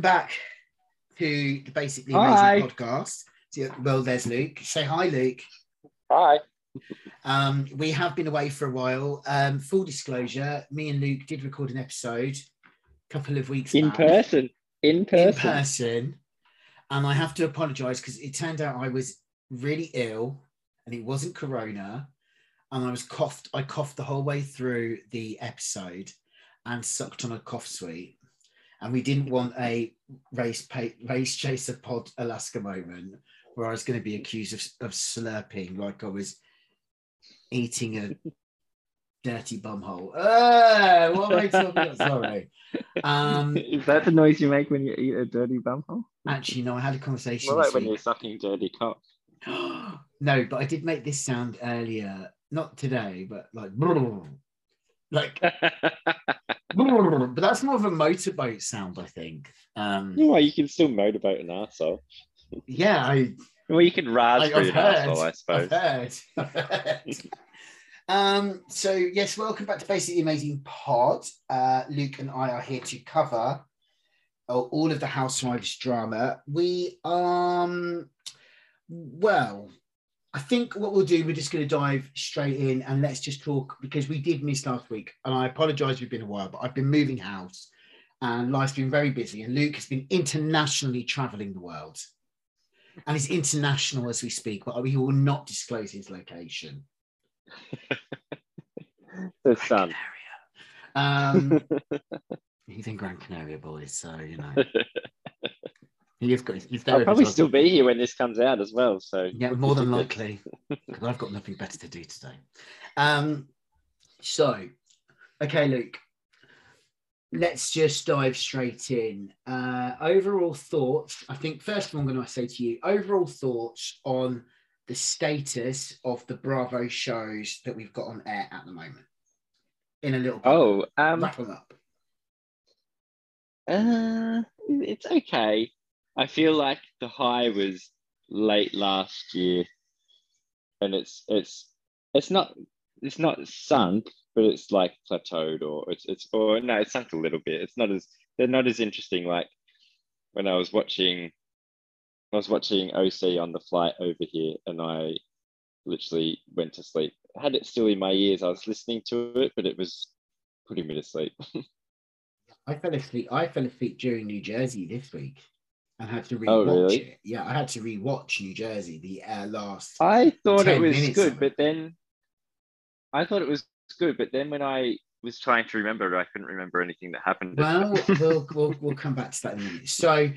Back to the Basically Amazing podcast. Well, there's Luke. Say hi, Luke. Hi. We have been away for a while. Full disclosure, me and Luke did record an episode a couple of weeks ago. In person. And I have to apologise because it turned out I was really ill and it wasn't corona. And I was coughed. I coughed the whole way through the episode and sucked on a cough sweet. And we didn't want a race chaser pod Alaska moment where I was going to be accused of slurping like I was eating a dirty bumhole. Oh, what am I talking about? Sorry. Is that the noise you make when you eat a dirty bumhole? Actually, no, I had a conversation. Well, like when you're sucking dirty cock. No, but I did make this sound earlier. Not today, but like... but that's more of a motorboat sound, I think. Well, you can still motorboat an arsehole. Yeah, you can raspberry an arsehole, I suppose. I've heard. So yes, welcome back to Basically Amazing Pod. Luke and I are here to cover all of the Housewives drama. We I think what we'll do, we're just going to dive straight in and let's just talk, because we did miss last week. And I apologise, we've been a while, but I've been moving house and life's been very busy. And Luke has been internationally travelling the world. And he's international as we speak, but he will not disclose his location. The sun. He's in Gran Canaria, boys, so, you know. I'll probably still be here when this comes out as well. So yeah, more than likely, because I've got nothing better to do today. So, okay, Luke, let's just dive straight in. Overall thoughts. I think first of all, I'm going to say to you, overall thoughts on the status of the Bravo shows that we've got on air at the moment. In a little bit. Wrap them up. It's okay. I feel like the high was late last year, and it's not sunk, but it's like plateaued, or it's sunk a little bit. It's not as they're not as interesting. Like when I was watching OC on the flight over here, and I literally went to sleep. I had it still in my ears. I was listening to it, but it was putting me to sleep. I fell asleep during New Jersey this week. I had to rewatch it. Yeah, I had to rewatch New Jersey the last. I thought it was good, but then when I was trying to remember, I couldn't remember anything that happened. Well, we'll come back to that in a minute. So,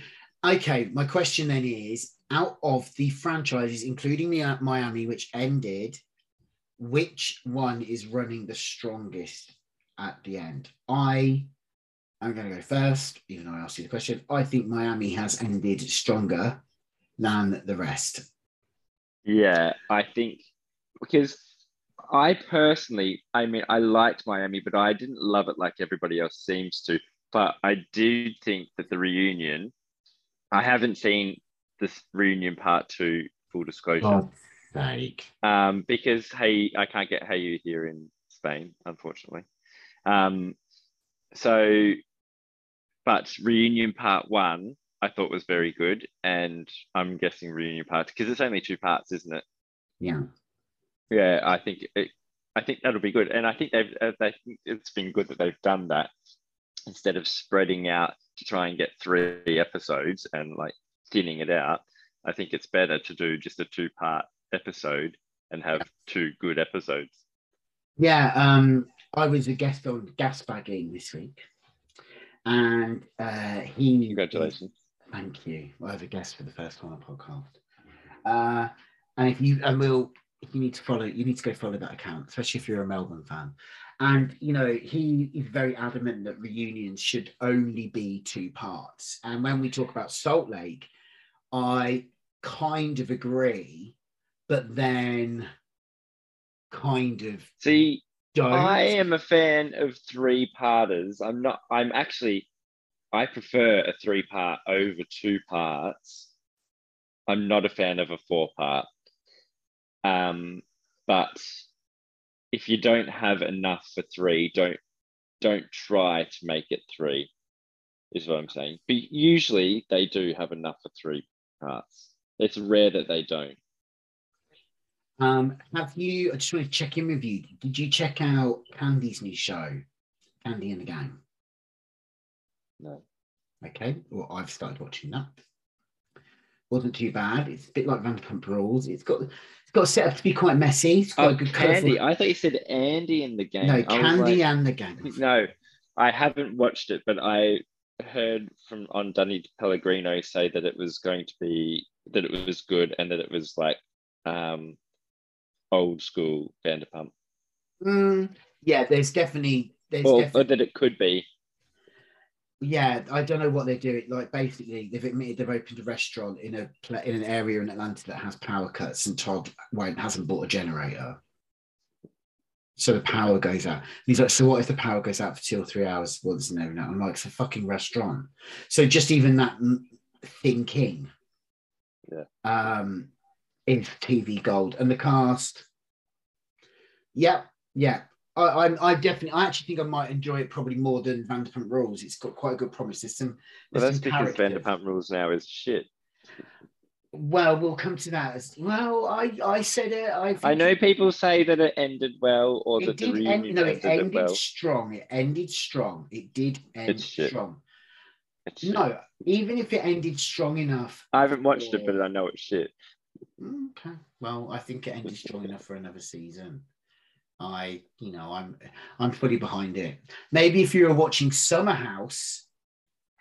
okay, my question then is: out of the franchises, including the Miami, which ended, which one is running the strongest at the end? I'm going to go first, even though I asked you the question. I think Miami has ended stronger than the rest. Yeah, I think because I personally, I mean, I liked Miami, but I didn't love it like everybody else seems to. But I do think that the reunion, I haven't seen this reunion part two, full disclosure. Because, hey, I can't get Hey You here in Spain, unfortunately. But reunion part one, I thought was very good. And I'm guessing reunion part, because it's only two parts, isn't it? Yeah. Yeah, I think that'll be good. And I think it's been good that they've done that instead of spreading out to try and get three episodes and like thinning it out. I think it's better to do just a two-part episode and have two good episodes. Yeah. I was a guest on Gasbagging this week, and he... Congratulations. Thank you. I have a guest for the first time on the podcast. You need to go follow that account, especially if you're a Melbourne fan. And, you know, he is very adamant that reunions should only be two parts. And when we talk about Salt Lake, I kind of agree, but then kind of... See... Don't. I am a fan of three-parters. I prefer a three-part over two parts. I'm not a fan of a four-part. But if you don't have enough for three, don't try to make it three. is what I'm saying. But usually they do have enough for three parts. It's rare that they don't. Have you, I just want to check in with you. Did you check out Kandi's new show, Kandi and the Gang? No. Okay, well, I've started watching that. Wasn't too bad. It's a bit like Vanderpump Rules. It's got set up to be quite messy. It's got a good Kandi. I thought you said Andy and the Gang. No, Kandi and the Gang. No, I haven't watched it, but I heard from on Danny Pellegrino say that it was going to be, that it was good and that it was like old school Vanderpump. Yeah, there's definitely that it could be. Yeah, I don't know what they're doing. Like, basically, they've admitted they've opened a restaurant in an area in Atlanta that has power cuts, and Todd hasn't bought a generator, so the power goes out. And he's like, "So what if the power goes out for 2 or 3 hours once in every night?" I'm like, "It's a fucking restaurant." So just even that thinking, yeah, is TV gold. And the cast, yeah. I actually think I might enjoy it probably more than Vanderpump Rules. It's got quite a good promise system. Well, that's because Vanderpump Rules now is shit. Well, we'll come to that. I said it. I know people say that it ended well, or that the reunion ended strong. It ended strong. It did end strong. No, even if it ended strong enough. I haven't watched it, but I know it's shit. Okay. Well, I think it ended strong enough for another season. I'm fully behind it. Maybe if you were watching Summer House.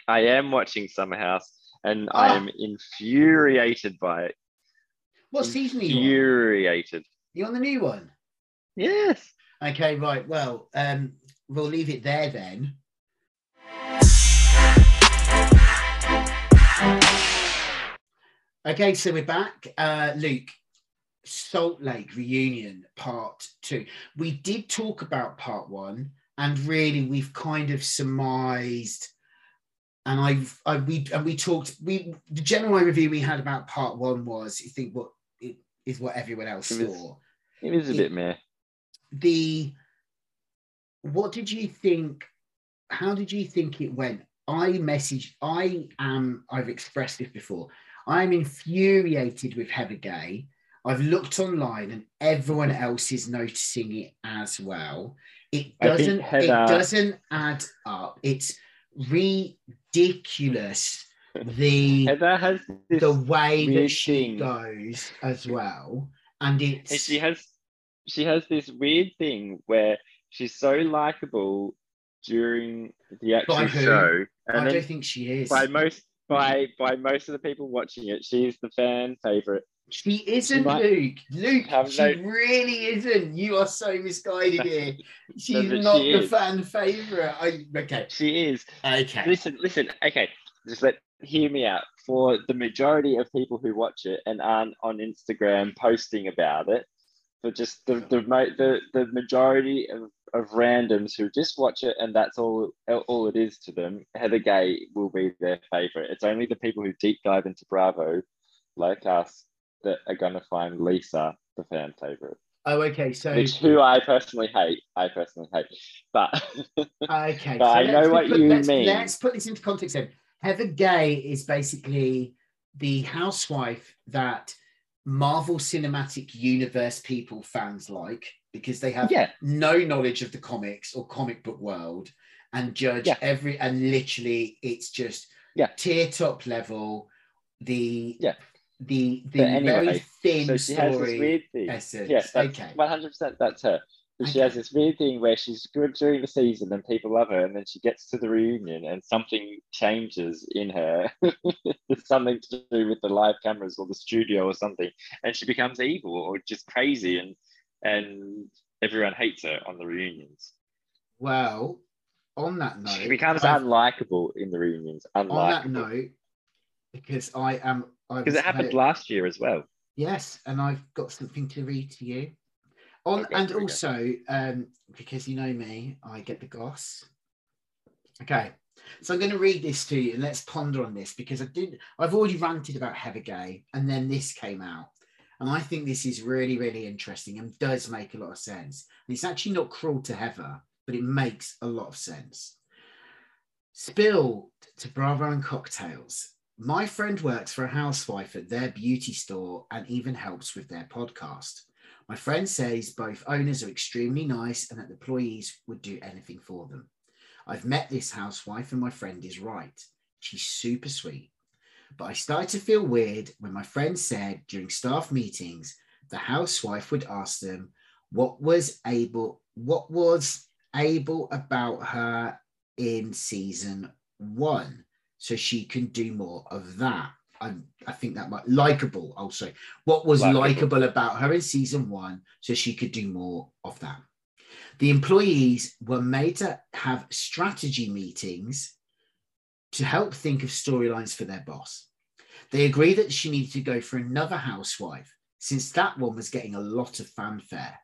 I am watching Summer House, and I am infuriated by it. What season are you on? Infuriated. You on the new one? Yes. Okay, right. Well, we'll leave it there then. Okay, so we're back. Luke. Salt Lake reunion part 2. We did talk about part 1, and really we've kind of surmised, and the general review we had about part 1 was, you think what it is what everyone else saw. It is a bit meh. What did you think? How did you think it went? I've expressed this before. I am infuriated with Heather Gay. I've looked online, and everyone else is noticing it as well. It doesn't add up. It's ridiculous. The way that she goes as well, and she has this weird thing where she's so likable during the actual show. And I don't think she is by most of the people watching it. She's the fan favorite. She isn't, Luke. Luke, she really isn't. You are so misguided here. She's not the fan favourite. Okay. She is. Okay. Listen. Okay. Just hear me out. For the majority of people who watch it and aren't on Instagram posting about it, but just the majority of randoms who just watch it and that's all it is to them, Heather Gay will be their favourite. It's only the people who deep dive into Bravo, like us, that are going to find Lisa the fan favourite. Oh, okay. So, who I personally hate. But okay, but so I know what you mean. Let's put this into context then. Heather Gay is basically the housewife that Marvel Cinematic Universe people fans like, because they have no knowledge of the comics or comic book world, and judge every, and literally it's just tier top level. Very thin so she story has this weird thing. Essence. Yeah, okay. 100%, that's her. So she has this weird thing where she's good during the season and people love her, and then she gets to the reunion and something changes in her. It's something to do with the live cameras or the studio or something, and she becomes evil or just crazy, and everyone hates her on the reunions. Well, on that note... She becomes unlikable in the reunions. On that note, because I am... Because it happened last year as well. Yes, and I've got something to read to you. Because you know me, I get the goss. Okay, so I'm going to read this to you, and let's ponder on this, because I've already ranted about Heather Gay, and then this came out. And I think this is really, really interesting and does make a lot of sense. And it's actually not cruel to Heather, but it makes a lot of sense. Spill to Bravo and cocktails. My friend works for a housewife at their beauty store and even helps with their podcast. My friend says both owners are extremely nice and that the employees would do anything for them. I've met this housewife and my friend is right. She's super sweet. But I started to feel weird when my friend said during staff meetings, the housewife would ask them what was able about her in season one. So she can do more of that. I think that might likable also. What was likable about her in season one, so she could do more of that. The employees were made to have strategy meetings to help think of storylines for their boss. They agreed that she needed to go for another housewife, since that one was getting a lot of fanfare.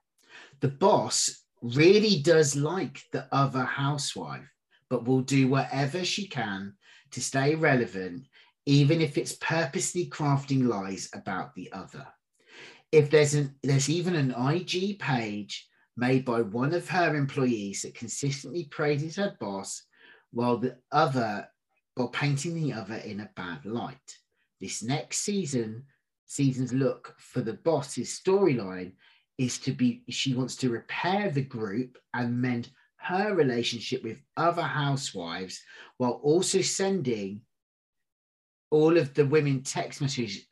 The boss really does like the other housewife, but will do whatever she can to stay relevant, even if it's purposely crafting lies about the other. If there's even an IG page made by one of her employees that consistently praises her boss while painting the other in a bad light. This next season's look for the boss's storyline is she wants to repair the group and mend her relationship with other housewives, while also sending all of the women text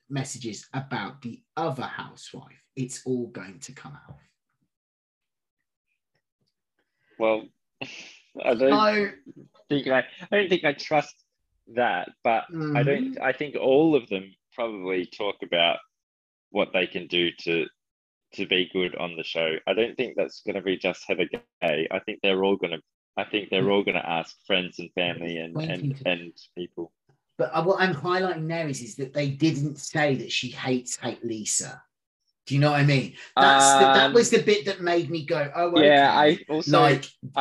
messages about the other housewife. It's all going to come out. Well, I don't think I trust that, but mm-hmm. I think all of them probably talk about what they can do to be good on the show. I don't think that's going to be just Heather Gay. I think they're all going to ask friends and family and people. But what I'm highlighting there is that they didn't say that she hates Lisa. Do you know what I mean? That was the bit that made me go, oh, okay. Yeah, I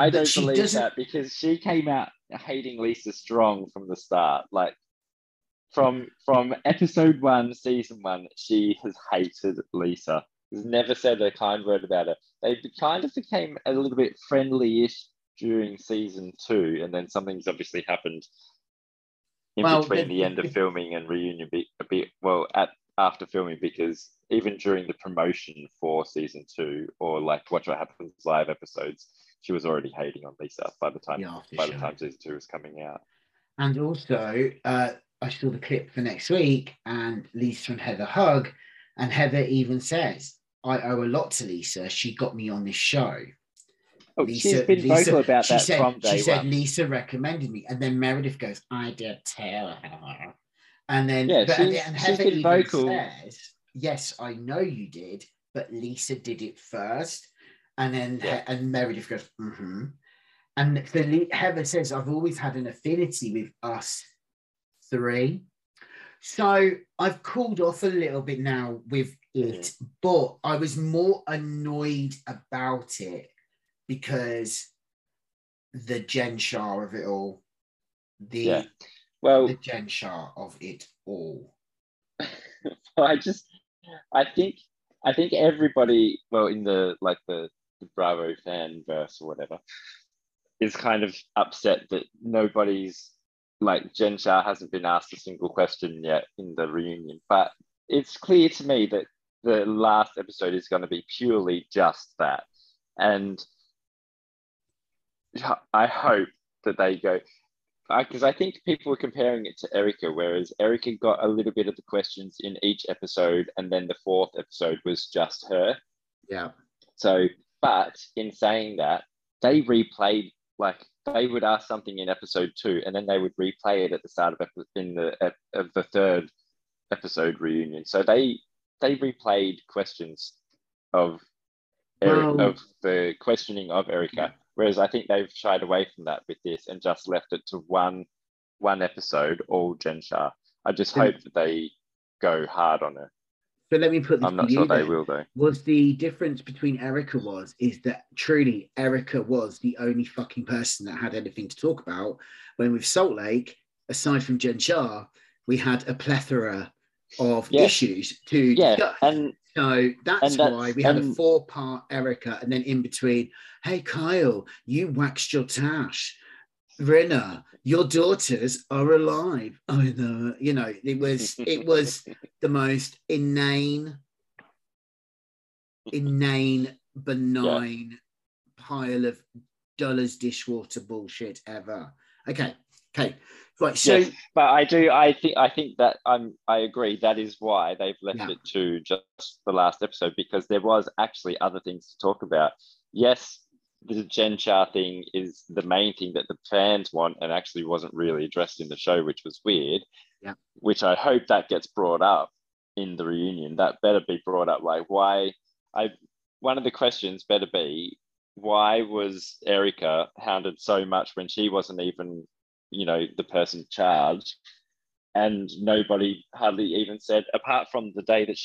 don't believe that, because she came out hating Lisa strong from the start. Like, from episode one, season one, she has hated Lisa. Never said a kind word about her. They kind of became a little bit friendly-ish during season two, and then something's obviously happened between the end of filming and reunion. After filming, because even during the promotion for season two, or like Watch What Happens Live episodes, she was already hating on Lisa by the time season two was coming out. And also, I saw the clip for next week, and Lisa and Heather hug, and Heather even says, I owe a lot to Lisa. She got me on this show. Oh, Lisa, she's been vocal about that from day one. She said, Lisa recommended me. And then Meredith goes, I did tell her. And then Heather even says, yes, I know you did, but Lisa did it first. And then Meredith goes, mm-hmm. And Heather says, I've always had an affinity with us three. So I've cooled off a little bit now with it, but I was more annoyed about it because the Jen Shah of it all. The Jen Shah of it all. I think everybody, in the Bravo fan verse or whatever, is kind of upset that nobody's Jen Shah hasn't been asked a single question yet in the reunion, but it's clear to me that the last episode is going to be purely just that. And I hope that they go, because I think people are comparing it to Erica, whereas Erica got a little bit of the questions in each episode, and then the fourth episode was just her. Yeah. So, but in saying that, they replayed they would ask something in episode two, and then they would replay it at the start of the third episode reunion. So they replayed questions of the questioning of Erica, whereas I think they've shied away from that with this and just left it to one episode, all Jen Shah. I just hope that they go hard on her. But let me put this. I'm not sure they will, though. Was the difference between Erica is that truly Erica was the only fucking person that had anything to talk about. When with Salt Lake, aside from Jen Shah, we had a plethora of issues to discuss. And so that's why we had a 4-part Erica, and then in between, hey Kyle, you waxed your tash. Rinna, your daughters are alive. I know. You know, it was the most inane, benign pile of dollars dishwater bullshit ever. Okay. Right. So, yes, but I think that I agree. That is why they've left it to just the last episode, because there was actually other things to talk about. Yes, the Jen Shah thing is the main thing that the fans want and actually wasn't really addressed in the show, which was weird, which I hope that gets brought up in the reunion. That better be brought up. Like, one of the questions better be, why was Erica hounded so much when she wasn't even, you know, the person charged? And nobody hardly even said, apart from the day that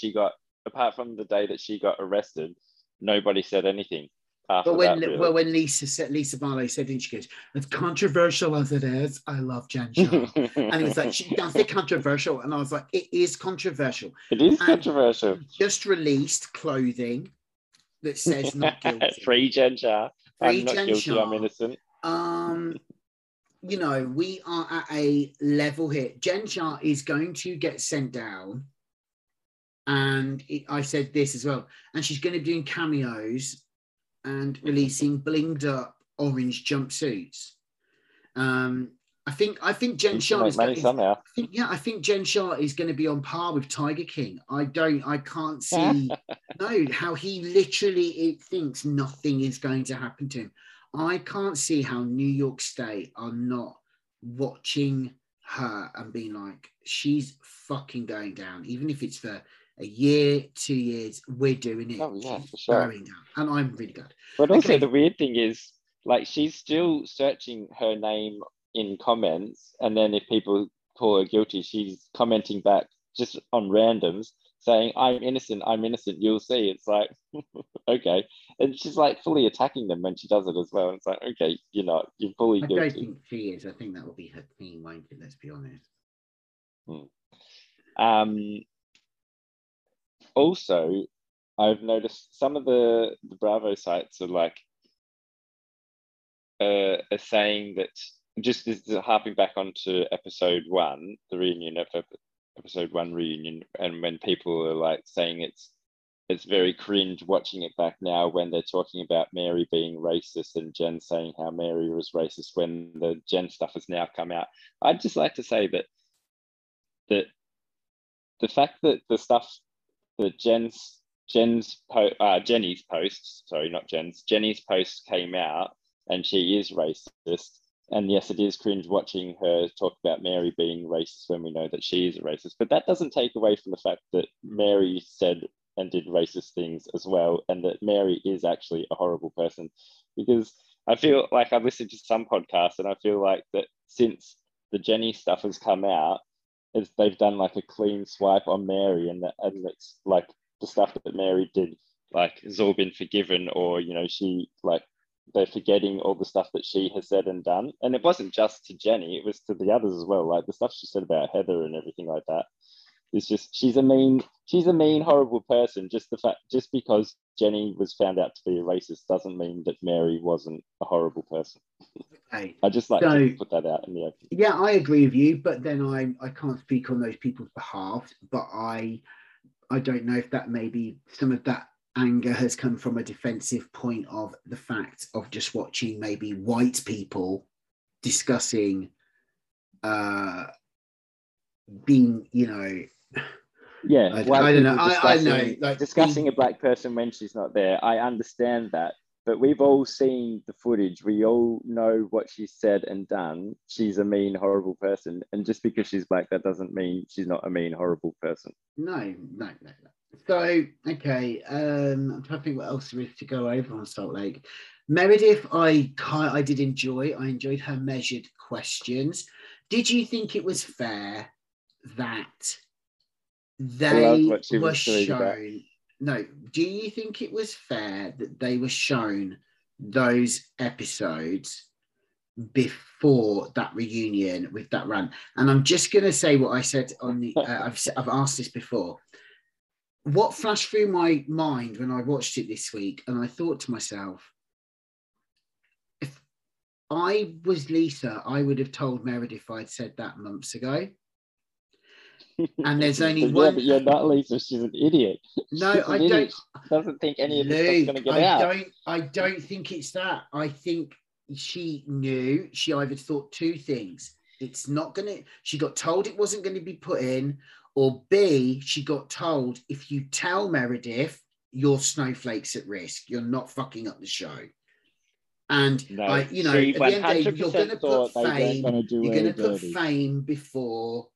she got arrested, nobody said anything. But when Lisa Barlow said, didn't she, goes, as controversial as it is, I love Jen Shah. And it was like, she does it controversial. And I was like, it is controversial. It is controversial. Just released clothing that says not guilty. Free Jen Shah. I'm not guilty, I'm innocent. You know, we are at a level here. Jen Shah is going to get sent down. And I said this as well. And she's going to be doing cameos and releasing blinged up orange jumpsuits. I think Jen Shah is going to I think Jen Shah is going to be on par with Tiger King. I can't see how he literally thinks nothing is going to happen to him. I can't see how New York State are not watching her and being like, she's fucking going down, even if it's for a year, 2 years, we're doing it. Oh, yeah, for sure. And I'm really glad. But also, the weird thing is, like, she's still searching her name in comments, and then if people call her guilty, she's commenting back just on randoms, saying, I'm innocent, you'll see. It's like, okay. And she's, like, fully attacking them when she does it as well. And it's like, okay, you're fully guilty. I don't think she is. I think that will be her theme, won't it? Let's be honest. Also, I've noticed some of the Bravo sites are like are saying that, just this is harping back onto episode one reunion, and when people are like saying it's very cringe watching it back now, when they're talking about Mary being racist and Jen saying how Mary was racist when the Jen stuff has now come out. I'd just like to say that the fact that the stuff that Jenny's post came out, and she is racist. And yes, it is cringe watching her talk about Mary being racist when we know that she is a racist. But that doesn't take away from the fact that Mary said and did racist things as well, and that Mary is actually a horrible person. Because I feel like I've listened to some podcasts, and I feel like that since the Jenny stuff has come out, is they've done like a clean swipe on Mary, and it's like the stuff that Mary did, like, has all been forgiven, or, you know, she, like, they're forgetting all the stuff that she has said and done. And it wasn't just to Jenny, it was to the others as well, like the stuff she said about Heather and everything like that. It's just, she's a mean, horrible person. Just because Jenny was found out to be a racist doesn't mean that Mary wasn't a horrible person. Okay. I just like to put that out in the open. Yeah, I agree with you, but then I can't speak on those people's behalf. But I don't know if that, maybe some of that anger has come from a defensive point of the fact of just watching maybe white people discussing being, you know. Yeah, I don't know. I know, like, discussing a black person when she's not there. I understand that, but we've all seen the footage. We all know what she's said and done. She's a mean, horrible person, and just because she's black, that doesn't mean she's not a mean, horrible person. No. So, okay, I'm trying to think what else there is to go over on Salt Lake. Meredith, I did enjoy. I enjoyed her measured questions. Did you think it was fair that they were shown? No, do you think it was fair that they were shown those episodes before that reunion with that run? And I'm just going to say what I said on the. I've asked this before. What flashed through my mind when I watched it this week, and I thought to myself, if I was Lisa, I would have told Meredith I'd said that months ago. And there's only one. Yeah, but you're not Lisa. She's an idiot. No, I don't. She doesn't think any of this stuff's going to get out. I don't think it's that. I think she knew. She either thought two things. It's not going to. She got told it wasn't going to be put in, or B, she got told if you tell Meredith, your snowflake's at risk. You're not fucking up the show. And no, you know, at the end of the day, you're going to put fame. You're going to put fame before.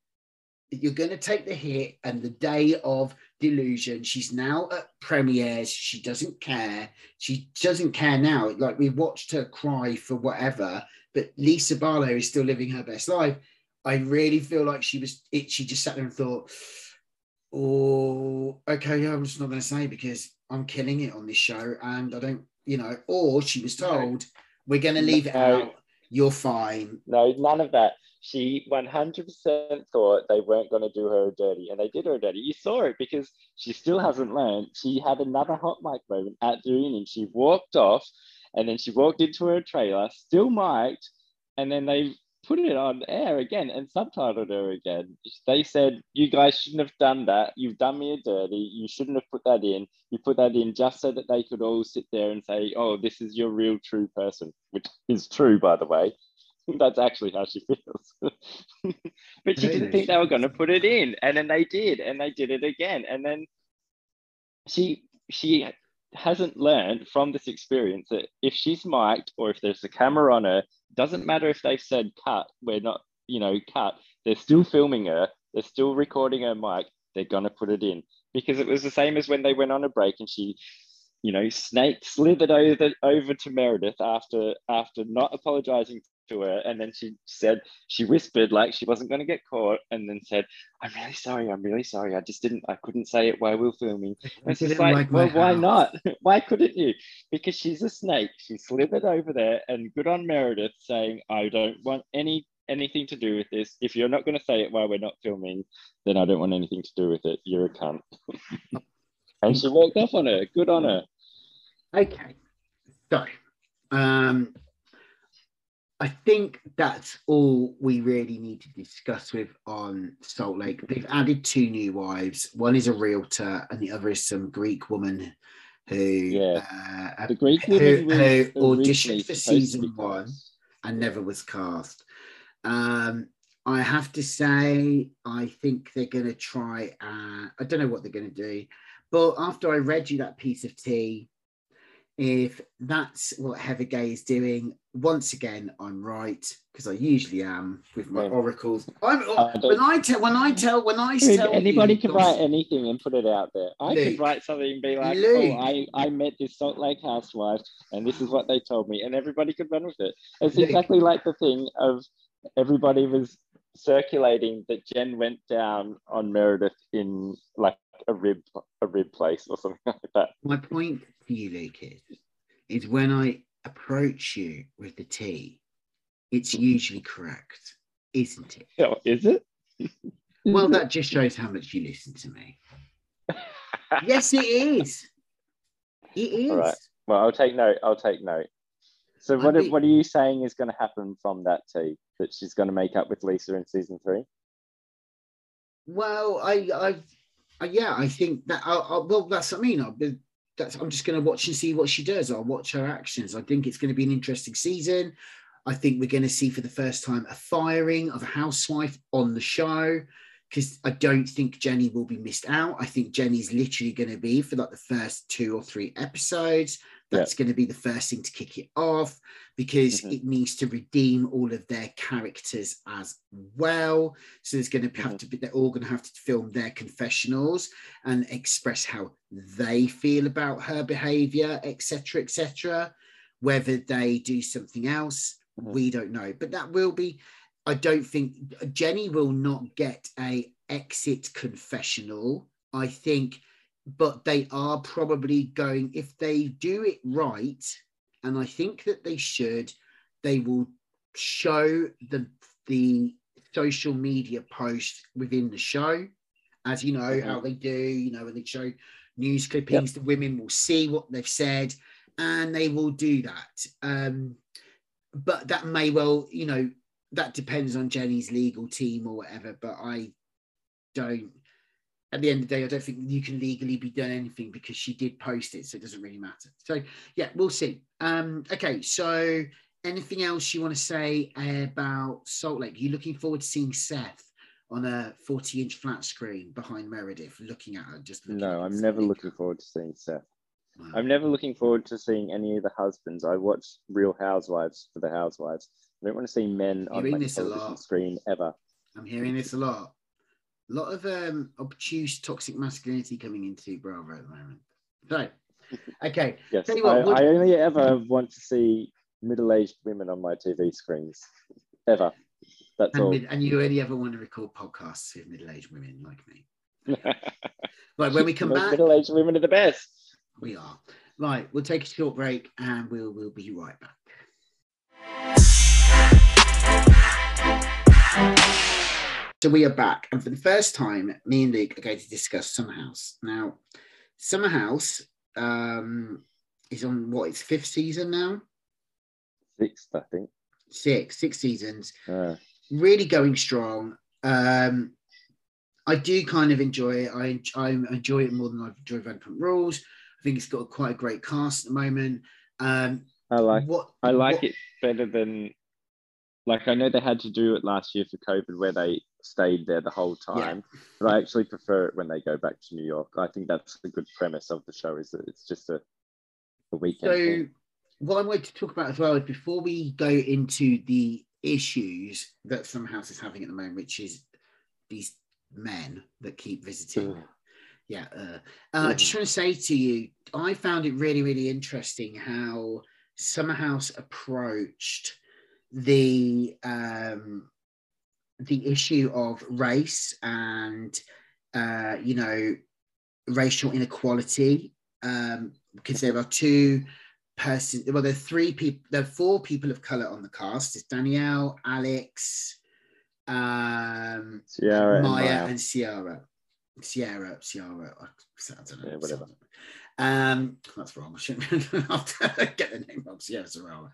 You're going to take the hit and the day of delusion. She's now at premieres. She doesn't care. She doesn't care now. Like, we watched her cry for whatever, but Lisa Barlow is still living her best life. I really feel like she just sat there and thought, oh, okay, I'm just not going to say because I'm killing it on this show. And I don't, you know, or she was told, we're going to leave it out. You're fine. No, none of that. She 100% thought they weren't going to do her dirty, and they did her dirty. You saw it because she still hasn't learned. She had another hot mic moment at the reunion. She walked off, and then she walked into her trailer, still mic'd, and then they put it on air again and subtitled her again. They said, you guys shouldn't have done that. You've done me a dirty. You shouldn't have put that in. You put that in just so that they could all sit there and say, oh, this is your real true person, which is true, by the way. That's actually how she feels. But she didn't think they were going to put it in. And then they did. And they did it again. And then she hasn't learned from this experience that if she's mic'd or if there's a camera on her, doesn't matter if they said cut, we're not, you know, cut. They're still filming her. They're still recording her mic. They're going to put it in. Because it was the same as when they went on a break and she... you know, Snake slithered over to Meredith after not apologizing to her. And then she whispered like she wasn't going to get caught and then said, I'm really sorry. I couldn't say it while we were filming. And it's just like, well, why not? Why couldn't you? Because she's a snake. She slithered over there and good on Meredith saying, I don't want anything to do with this. If you're not going to say it while we're not filming, then I don't want anything to do with it. You're a cunt. And she walked off on her. Good on her. Okay, so I think that's all we really need to discuss with on Salt Lake. They've added two new wives. One is a realtor and the other is some Greek woman who, the Greek woman who auditioned for season one and never was cast. I have to say, I think they're going to try, I don't know what they're going to do, but after I read you that piece of tea, if that's what Heather Gay is doing, once again, I'm right, because I usually am with my oracles. Anybody can write anything and put it out there. I could write something and be like, Luke, I met this Salt Lake housewife, and this is what they told me, and everybody could run with it. It's exactly like the thing of everybody was circulating that Jen went down on Meredith in like a rib place or something like that. My point for you, Luke, is when I approach you with the tea, it's usually correct, isn't it? Oh, is it? Well, that just shows how much you listen to me. Yes, it is. It is. All right. Well, I'll take note. So what are you saying is going to happen from that tea that she's going to make up with Lisa in season 3? Well, I think that that's what I mean. I'm just going to watch and see what she does. I'll watch her actions. I think it's going to be an interesting season. I think we're going to see for the first time a firing of a housewife on the show because I don't think Jenny will be missed out. I think Jenny's literally going to be for like the first 2 or 3 episodes. That's going to be the first thing to kick it off because it needs to redeem all of their characters as well. So there's going to have to be, they're all going to have to film their confessionals and express how they feel about her behavior, etc. Whether they do something else, we don't know. But that will be, I don't think Jenny will not get an exit confessional. I think. But they are probably going, if they do it right, and I think that they should, they will show the social media post within the show, as you know, how they do, you know, when they show news clippings, the women will see what they've said, and they will do that. But that may well, you know, that depends on Jenny's legal team or whatever. But I don't, at the end of the day, I don't think you can legally be done anything because she did post it. So it doesn't really matter. So yeah, we'll see. Okay, so anything else you want to say about Salt Lake? You're looking forward to seeing Seth on a 40-inch flat screen behind Meredith looking at her? Just looking no, I'm never looking forward to seeing Seth. Wow. I'm never looking forward to seeing any of the husbands. I watch Real Housewives for the Housewives. I don't want to see men on my television screen ever. I'm hearing this a lot. A lot of obtuse toxic masculinity coming into Bravo at the moment. So, okay. Yes, I only ever want to see middle-aged women on my TV screens, ever. That's all. And you only ever want to record podcasts with middle-aged women like me. Right, when we come back... middle-aged women are the best. We are. Right, we'll take a short break and we'll be right back. So we are back, and for the first time, me and Luke are going to discuss Summer House. Now, Summer House is on what, its fifth season now? Sixth, I think. Six seasons. Really going strong. I do kind of enjoy it. I enjoy it more than I've enjoyed Vanderpump Rules. I think it's got quite a great cast at the moment. I like it better than, like, I know they had to do it last year for COVID where they stayed there the whole time, but I actually prefer it when they go back to New York. I think that's a good premise of the show, is that it's just a weekend thing. What I wanted to talk about as well is, before we go into the issues that Summer House is having at the moment, which is these men that keep visiting. Just trying to say to you, I found it really, really interesting how Summer House approached the issue of race and, you know, racial inequality, because there are four people of color on the cast. It's Danielle, Alex, Sierra, Maya, and Sierra. I don't know. Yeah, whatever. That's wrong. I shouldn't get the name wrong. Sierra's wrong.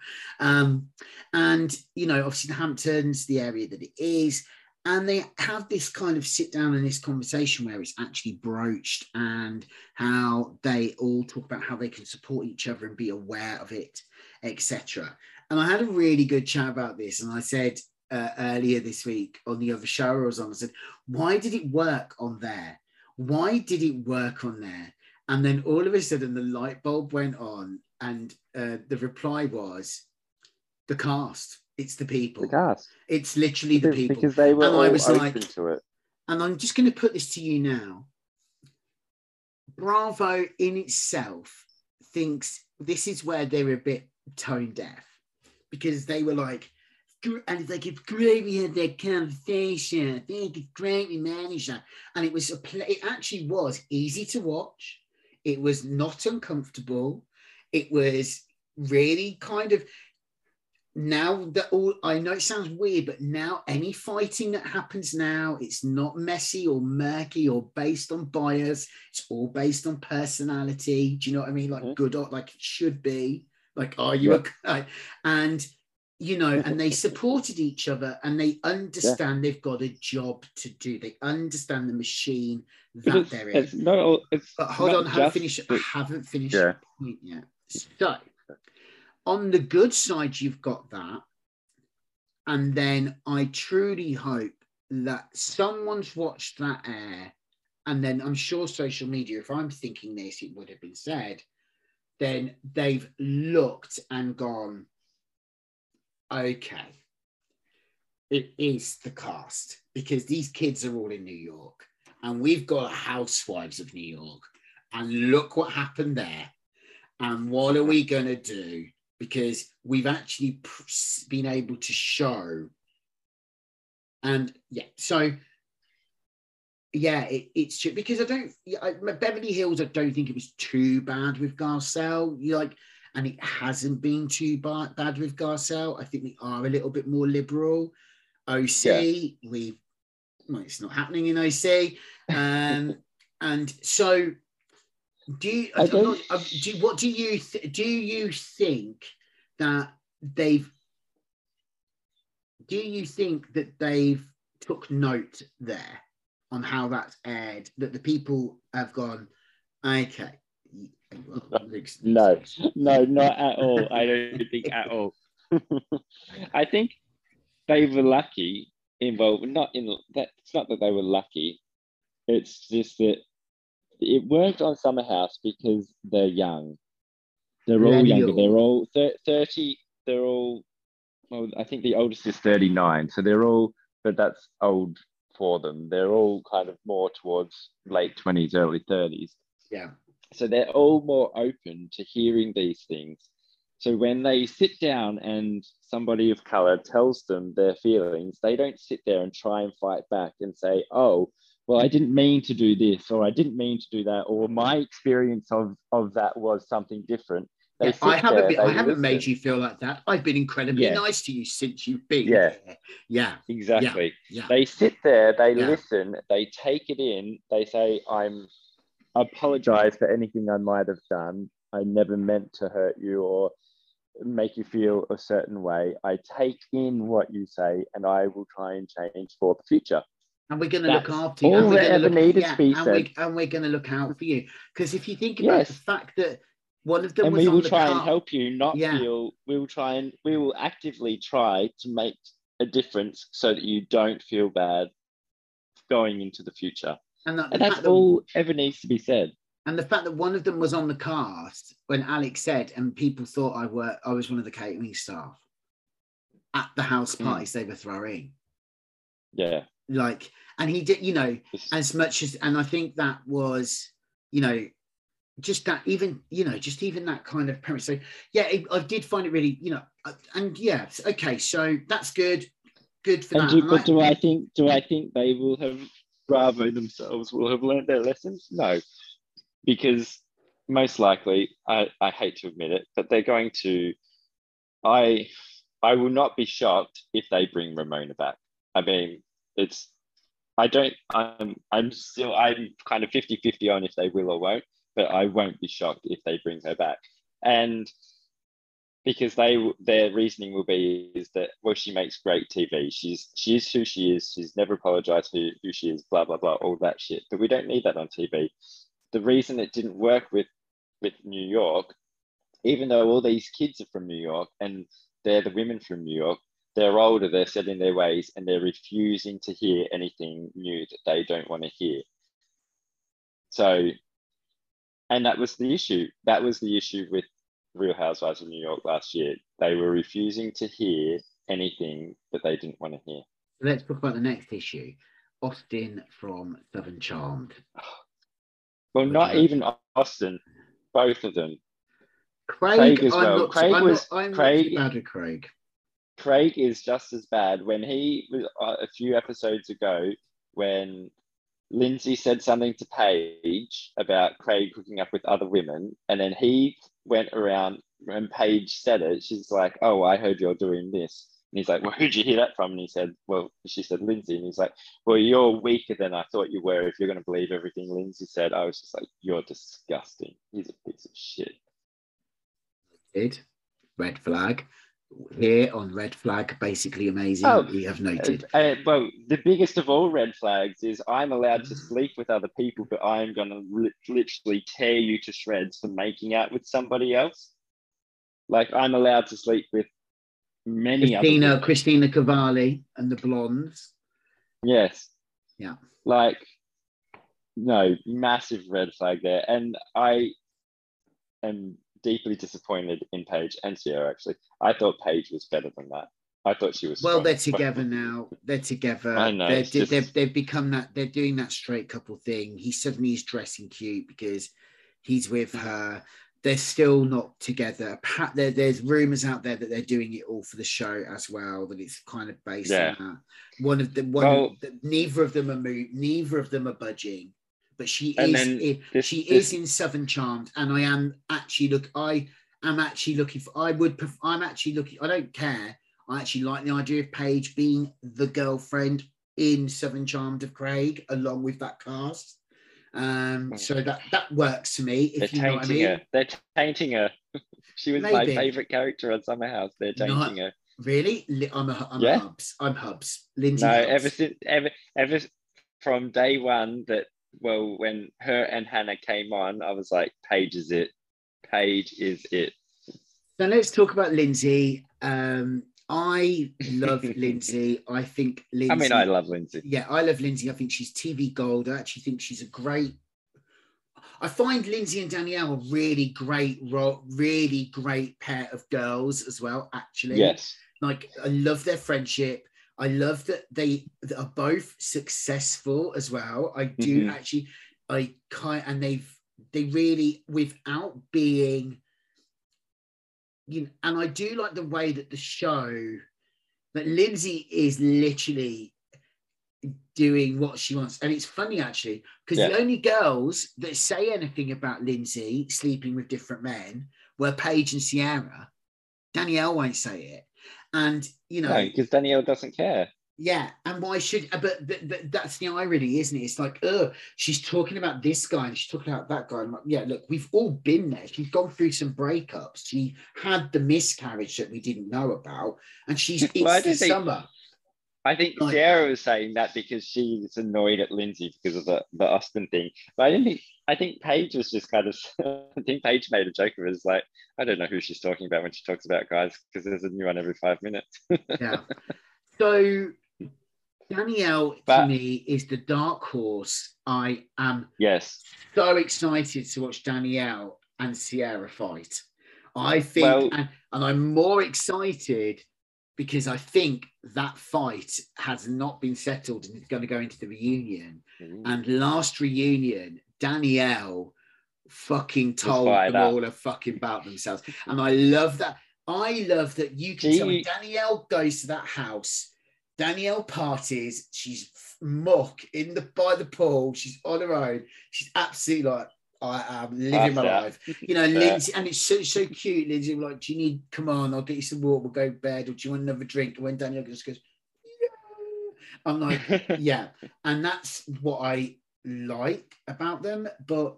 And you know, obviously the Hamptons, the area that it is, and they have this kind of sit down and this conversation where it's actually broached, and how they all talk about how they can support each other and be aware of it, etc. And I had a really good chat about this, and I said earlier this week on the other show I was on, I said, why did it work on there? And then all of a sudden the light bulb went on, and the reply was the cast. It's the people. It's literally the people. Because they were open to it. And I'm just going to put this to you now. Bravo in itself thinks this is where they're a bit tone deaf, because they were like, and it's like, it's great we had that conversation. I think it's great we managed that. And it was it actually was easy to watch. It was not uncomfortable. It was really kind of... Now that all, I know it sounds weird, but now any fighting that happens now, it's not messy or murky or based on bias. It's all based on personality. Do you know what I mean? Like good, or like it should be. Like, are you okay? And you know, and they supported each other, and they understand they've got a job to do. They understand the machine that they're in. I haven't finished the point yet. So. On the good side, you've got that. And then I truly hope that someone's watched that air. And then I'm sure social media, if I'm thinking this, it would have been said, then they've looked and gone, okay, it is the cast, because these kids are all in New York, and we've got Housewives of New York, and look what happened there. And what are we going to do? Because we've actually been able to show. And it's true, because Beverly Hills, I don't think it was too bad with Garcelle, and it hasn't been too bad with Garcelle. I think we are a little bit more liberal. OC, it's not happening in OC. And so... do you think that they've do you think that they've took note there on how that's aired, that the people have gone, okay? No, not at all. I don't think at all. I think they were lucky involved. Not in that. It's not that they were lucky. It's just that it worked on Summer House because they're young. They're all younger. They're all 30. They're all. Well, I think the oldest is 39. So they're all. But that's old for them. They're all kind of more towards late 20s, early 30s. Yeah. So they're all more open to hearing these things. So when they sit down and somebody of colour tells them their feelings, they don't sit there and try and fight back and say, oh, well, I didn't mean to do this, or I didn't mean to do that, or my experience of that was something different. Yeah, I haven't made you feel like that. I've been incredibly nice to you since you've been there. Yeah, exactly. Yeah. They sit there, they listen, they take it in, they say, I apologize for anything I might have done. I never meant to hurt you or make you feel a certain way. I take in what you say and I will try and change for the future. And we're going to look after you. All that ever needed to be said. And we're going to look out for you. Because if you think about the fact that one of them and was we will on try the and help you not feel, we will actively try to make a difference so that you don't feel bad going into the future. And that's all ever needs to be said. And the fact that one of them was on the cast when Alex said, and people thought I was one of the catering staff at the house parties they were throwing. Yeah. Like, and he did, you know, as much as, and I think that was, you know, just that even, you know, just even that kind of premise. So yeah, I did find it really, you know, and yeah, okay, so that's good for that. Do I think they will have, Bravo themselves will have learned their lessons? No, because most likely, I hate to admit it, but they're going to, I will not be shocked if they bring Ramona back. I mean, it's, I don't, I'm kind of 50-50 on if they will or won't, but I won't be shocked if they bring her back. And because their reasoning will be is that, well, she makes great TV. She is who she is. She's never apologised for who she is, blah, blah, blah, all that shit. But we don't need that on TV. The reason it didn't work with New York, even though all these kids are from New York and they're the women from New York, they're older, they're set in their ways, and they're refusing to hear anything new that they don't want to hear. So, and that was the issue. That was the issue with Real Housewives of New York last year. They were refusing to hear anything that they didn't want to hear. Let's talk about the next issue. Austin from Southern Charmed. Well, not even Austin. Both of them. Craig as well. I'm not too bad with Craig. Craig is just as bad. When he was a few episodes ago, when Lindsay said something to Paige about Craig hooking up with other women, and then he went around and Paige said it. She's like, oh, I heard you're doing this. And he's like, well, who'd you hear that from? And he said, well, she said Lindsay. And he's like, well, you're weaker than I thought you were if you're going to believe everything Lindsay said. I was just like, you're disgusting. He's a piece of shit. Red flag. Here on Red Flag, Basically Amazing, we have noted. Well, the biggest of all red flags is I'm allowed to sleep with other people, but I'm going to literally tear you to shreds for making out with somebody else. Like, I'm allowed to sleep with many other people. Christina Cavalli and the Blondes. Yes. Yeah. Like, no, massive red flag there. And I am deeply disappointed in Paige and Sierra, actually. I thought Paige was better than that. I thought she was... Well, they're together now. They're together. I know. They've become that... They're doing that straight couple thing. He suddenly is dressing cute because he's with her. They're still not together. There's rumours out there that they're doing it all for the show as well, that it's kind of based on that. Neither of them are budging. But she is in Southern Charmed, and I don't care. I actually like the idea of Paige being the girlfriend in Southern Charmed of Craig, along with that cast. So that works for me. They're tainting her. She was my favourite character on Summer House. They're tainting her. Really? I'm Hubs. Lindsay. No, Hubs. ever from day one that, well, when her and Hannah came on, I was like, Paige is it. Paige is it. Now let's talk about Lindsay. I love Lindsay. I think Lindsay... I mean, I love Lindsay. Yeah, I love Lindsay. I think she's TV gold. I actually think she's a great... I find Lindsay and Danielle a really great pair of girls as well, actually. Yes. Like, I love their friendship. I love that they are both successful as well. I do actually... And they really, without being... You know, and I do like the way that the show, that Lindsay is literally doing what she wants. And it's funny, actually, because the only girls that say anything about Lindsay sleeping with different men were Paige and Sierra. Danielle won't say it. And, you know... No, because Danielle doesn't care. Yeah, and why should... But that's the irony, isn't it? It's like, oh, she's talking about this guy and she's talking about that guy. I'm like, yeah, look, we've all been there. She's gone through some breakups. She had the miscarriage that we didn't know about. And she's... It's well, summer. I think like, Sierra was saying that because she's annoyed at Lindsay because of the Austin thing. But I think Paige was just kind of... I think Paige made a joke of it. It's like, I don't know who she's talking about when she talks about guys because there's a new one every 5 minutes. Yeah. So... Danielle, to me, is the dark horse. I am so excited to watch Danielle and Sierra fight. I think, and I'm more excited because I think that fight has not been settled and it's going to go into the reunion. Mm-hmm. And last reunion, Danielle fucking told them all about themselves. And I love that. I love that you can tell when Danielle goes to that house... Danielle parties, she's muck by the pool, she's on her own, she's absolutely like, I am living my life. You know, Lindsay, and it's so cute, Lindsay, like, do you need, come on, I'll get you some water, we'll go to bed, or do you want another drink? And when Danielle just goes, yeah. I'm like, yeah. And that's what I like about them, but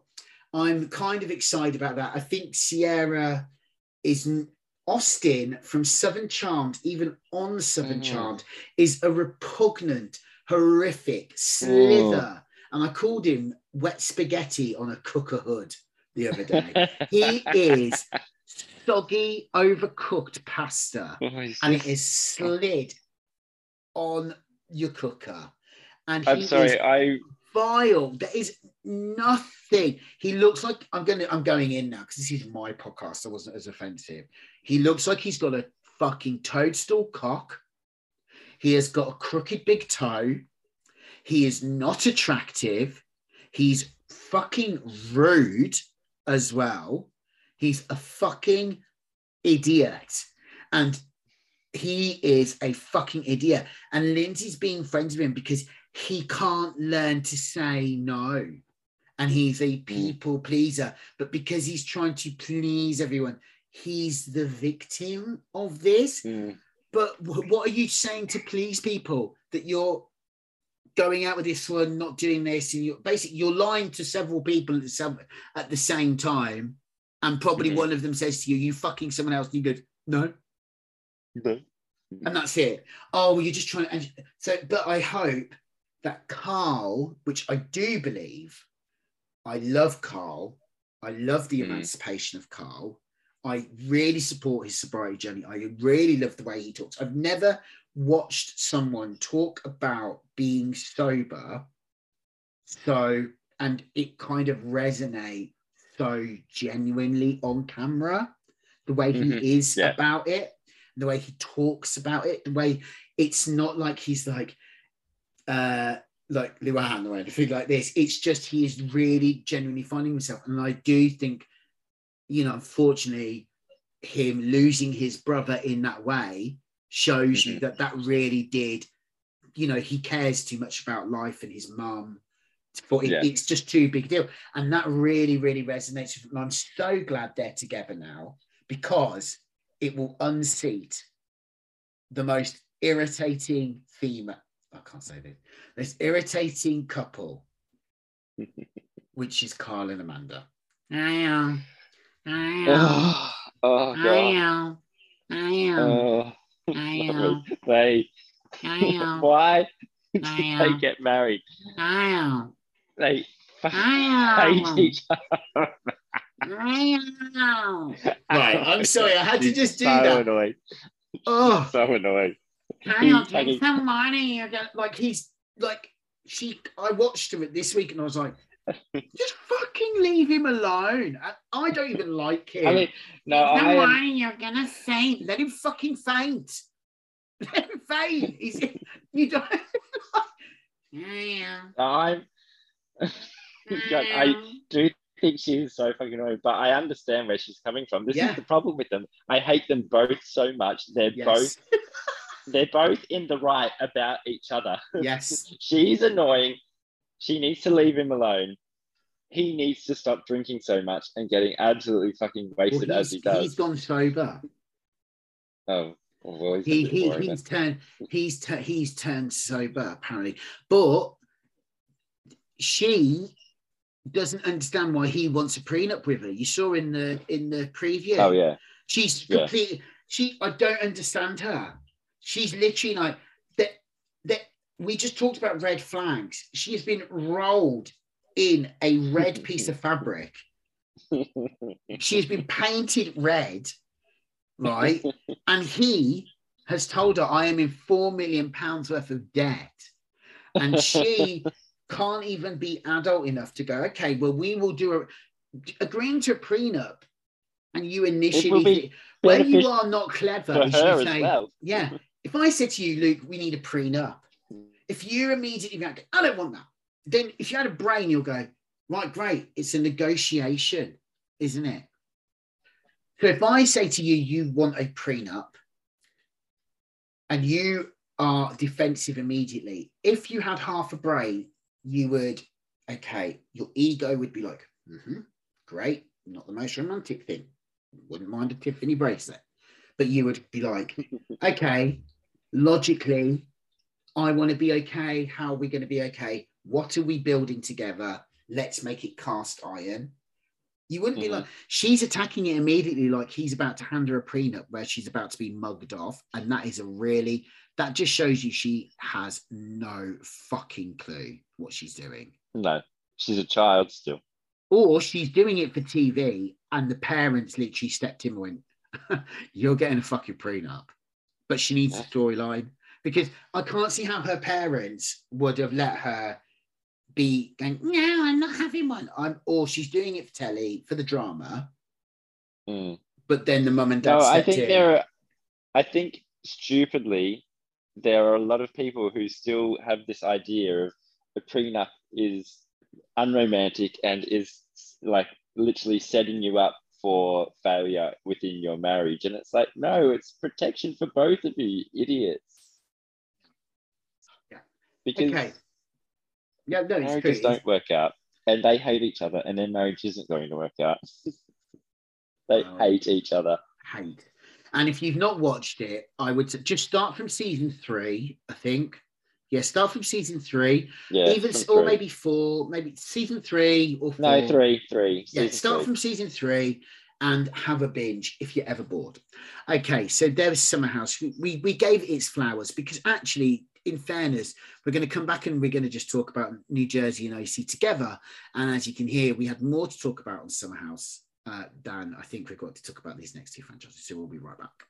I'm kind of excited about that. I think Sierra isn't, Austin from Southern Charmed, even on Southern Charmed, is a repugnant, horrific slither. And I called him wet spaghetti on a cooker hood the other day. He is soggy, overcooked pasta, and it is slid on your cooker. And I'm sorry, I... Vile. There is nothing. He looks like I'm going in now because this is my podcast. I wasn't as offensive. He looks like he's got a fucking toadstool cock. He has got a crooked big toe. He is not attractive. He's fucking rude as well. He's a fucking idiot. And he is a fucking idiot. And Lindsay's being friends with him because he can't learn to say no. And he's a people pleaser. But because he's trying to please everyone, he's the victim of this. Mm. But what are you saying to please people? That you're going out with this one, not doing this. And you're lying to several people at the same time. And probably one of them says to you, you fucking someone else. And you go, no. And that's it. Oh, well, you're just trying to... So, but I hope... that Carl, which I do believe, I love Carl. I love the emancipation of Carl. I really support his sobriety journey. I really love the way he talks. I've never watched someone talk about being sober. So, and it kind of resonates so genuinely on camera, the way he is about it, the way he talks about it, the way it's not like he's like Luan or anything like this. It's just he is really genuinely finding himself. And I do think, you know, unfortunately, him losing his brother in that way shows you that really did, you know, he cares too much about life and his mum. It's just too big a deal. And that really, really resonates with me. I'm so glad they're together now because it will unseat the most irritating female. I can't say this. This irritating couple, which is Carl and Amanda. I am. I am. I am. Why did they get married? I am. They fucking hate each other. I am. Right, I'm sorry. I had to just do that. Annoying. Oh, so annoying. Kyle, take some money. Like he's like she. I watched him this week, and I was like, just fucking leave him alone. I don't even like him. I mean, no, there's no way you're gonna faint. Let him fucking faint. Let him faint. You don't. Yeah. I do think she is so fucking annoying, but I understand where she's coming from. This is the problem with them. I hate them both so much. They're both. They're both in the right about each other. Yes. She's annoying. She needs to leave him alone. He needs to stop drinking so much and getting absolutely fucking wasted as he does. He's gone sober. Oh, well, he's turned sober apparently. But she doesn't understand why he wants a prenup with her. You saw in the preview. Oh yeah. She's completely. I don't understand her. She's literally like that. We just talked about red flags. She has been rolled in a red piece of fabric. She has been painted red, right? And he has told her, I am in £4 million worth of debt. And she can't even be adult enough to go, okay, well, we will do agreeing to a prenup. And you initially, when you are not clever, you should say, yeah. If I said to you, Luke, we need a prenup. If you immediately go, I don't want that. Then if you had a brain, you'll go, right, great. It's a negotiation, isn't it? So if I say to you, you want a prenup and you are defensive immediately, if you had half a brain, you would, okay, your ego would be like, great. Not the most romantic thing. Wouldn't mind a Tiffany bracelet. But you would be like, okay, logically, I want to be okay. How are we going to be okay? What are we building together? Let's make it cast iron. You wouldn't be like, she's attacking it immediately like he's about to hand her a prenup where she's about to be mugged off. And that is that just shows you she has no fucking clue what she's doing. No, she's a child still. Or she's doing it for TV and the parents literally stepped in and went, you're getting a fucking prenup. But she needs a storyline. Because I can't see how her parents would have let her be going, no, I'm not having one. Or she's doing it for telly, for the drama. Mm. But then the mum and dad stepped in. I think stupidly, there are a lot of people who still have this idea of a prenup is unromantic and is like literally setting you up for failure within your marriage. And it's like, no, it's protection for both of you, idiots. Because marriages don't work out and they hate each other and their marriage isn't going to work out. They hate each other. Hate. And if you've not watched it, I would just start from season 3, I think. Yeah, start from season 3. Yeah, or maybe 4, maybe season 3 or 4. No, 3. Yeah, start from season 3 and have a binge if you're ever bored. Okay, so there was Summer House. We gave it its flowers because actually, in fairness, we're going to come back and we're going to just talk about New Jersey and OC together. And as you can hear, we had more to talk about on Summer House than I think we've got to talk about these next 2 franchises. So we'll be right back.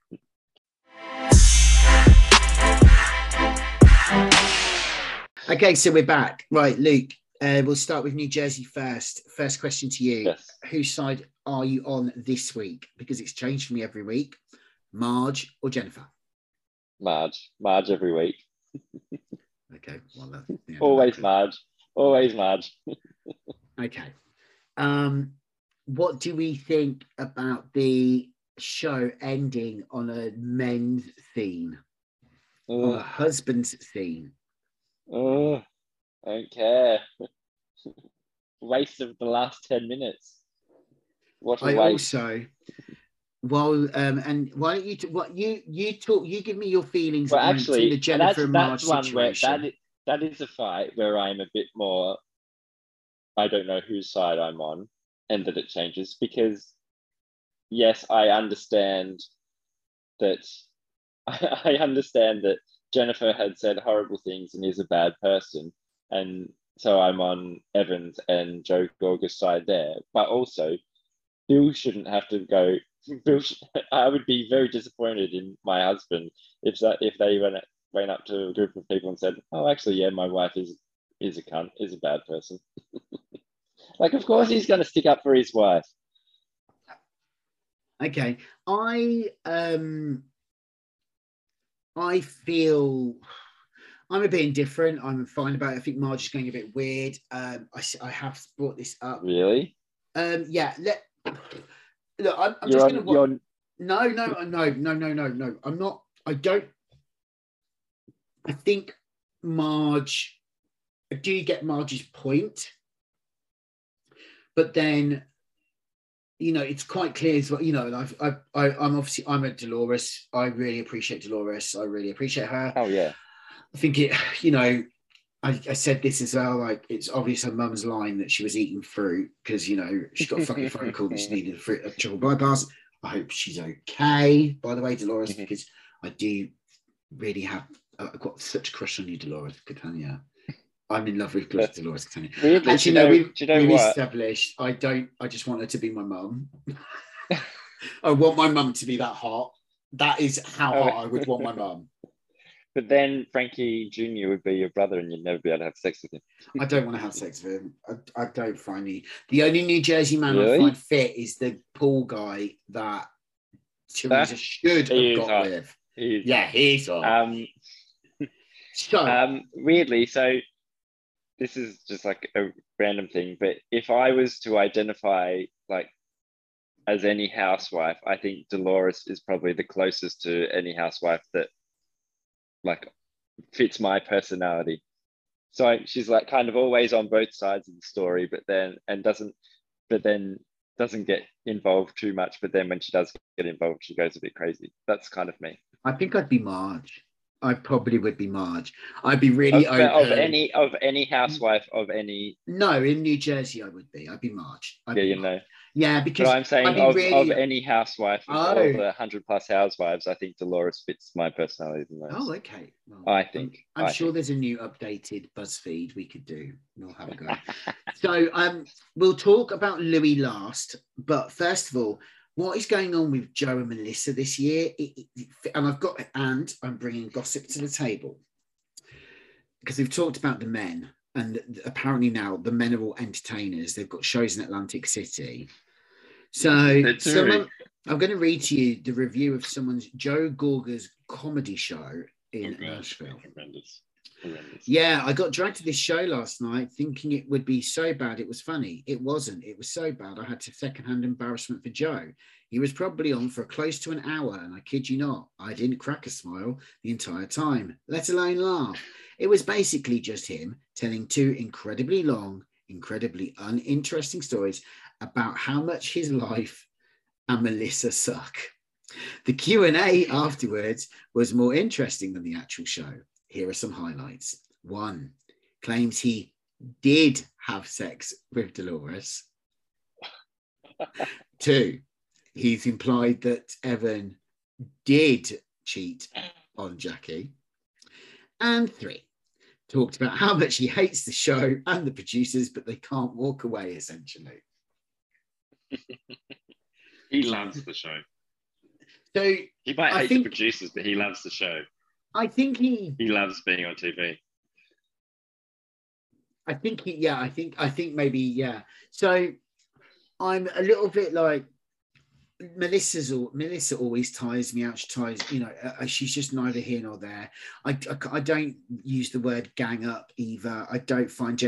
Okay, so we're back. Right, Luke, we'll start with New Jersey first. First question to you. Yes. Whose side are you on this week? Because it's changed for me every week. Marge or Jennifer? Marge every week. Okay. Well, Always Marge. Okay. What do we think about the show ending on a men's theme? On a husband's theme? Oh, I don't care. Waste of the last 10 minutes. What a waste. Well, and why don't you talk? You give me your feelings. Well, actually, the Jennifer and Marge situation. Where that is a fight where I'm a bit more. I don't know whose side I'm on, and that it changes because, yes, I understand that I understand that Jennifer had said horrible things and is a bad person. And so I'm on Evans and Joe Gorga's side there. But also, Bill shouldn't have to go. I would be very disappointed in my husband if they went up to a group of people and said, oh, actually, yeah, my wife is a cunt, is a bad person. Like, of course he's going to stick up for his wife. Okay. I feel I'm a bit indifferent. I'm fine about it. I think Marge is going a bit weird. I have brought this up. Really? Yeah. Look, I'm just going to... No. I'm not... I don't... I think Marge... I do get Marge's point. But then, you know, it's quite clear as well, you know, and I'm obviously, I'm a Dolores. I really appreciate Dolores. I really appreciate her. Oh, yeah. I think it, you know, I said this as well, like, it's obvious her mum's line that she was eating fruit because, you know, she got a fucking phone call that she needed a triple bypass. I hope she's okay, by the way, Dolores, because I do really have, I've got such a crush on you, Dolores Catania. I'm in love with Dolores Catania. Weirdly, actually, no, we've established, I don't, I just want her to be my mum. I want my mum to be that hot. That is how hot I would want my mum. But then Frankie Jr. would be your brother and you'd never be able to have sex with him. I don't want to have sex with him. I don't find he... The only New Jersey man really? I find fit is the pool guy that Teresa should have got hot. With. He's yeah, he's on. Weirdly, so this is just like a random thing, but if I was to identify like as any housewife, I think Dolores is probably the closest to any housewife that like fits my personality. So she's like kind of always on both sides of the story, but then doesn't get involved too much. But then when she does get involved, she goes a bit crazy. That's kind of me. I think I'd be Marge. I probably would be Marge. I'd be really open. Of any housewife of any. No, in New Jersey I would be. I'd be Marge. I'd be Marge. Yeah, because but I'm saying of any housewife, of all the 100 plus housewives, I think Dolores fits my personality the most. Oh, okay. Well, I think. I'm sure there's a new updated BuzzFeed we could do. We'll have a go. So we'll talk about Louis last, but first of all, what is going on with Joe and Melissa this year? And I'm bringing gossip to the table because we've talked about the men, and apparently now the men are all entertainers. They've got shows in Atlantic City. So I'm going to read to you the review of someone's Joe Gorga's comedy show in Nashville. Horrendous. Yeah, I got dragged to this show last night thinking it would be so bad it was funny. It wasn't. It was so bad I had to secondhand embarrassment for Joe. He was probably on for close to an hour, and I kid you not, I didn't crack a smile the entire time, let alone laugh. It was basically just him telling two incredibly long, incredibly uninteresting stories about how much his life and Melissa suck. The Q&A afterwards was more interesting than the actual show. Here are some highlights. 1, claims he did have sex with Dolores. 2, he's implied that Evan did cheat on Jackie. And 3, talked about how much he hates the show and the producers, but they can't walk away, essentially. He loves the show. So he might hate the producers, but he loves the show. I think he loves being on TV. I think maybe. So I'm a little bit like Melissa always tires me out. She tires, you know, she's just neither here nor there. I don't use the word gang up either. I don't find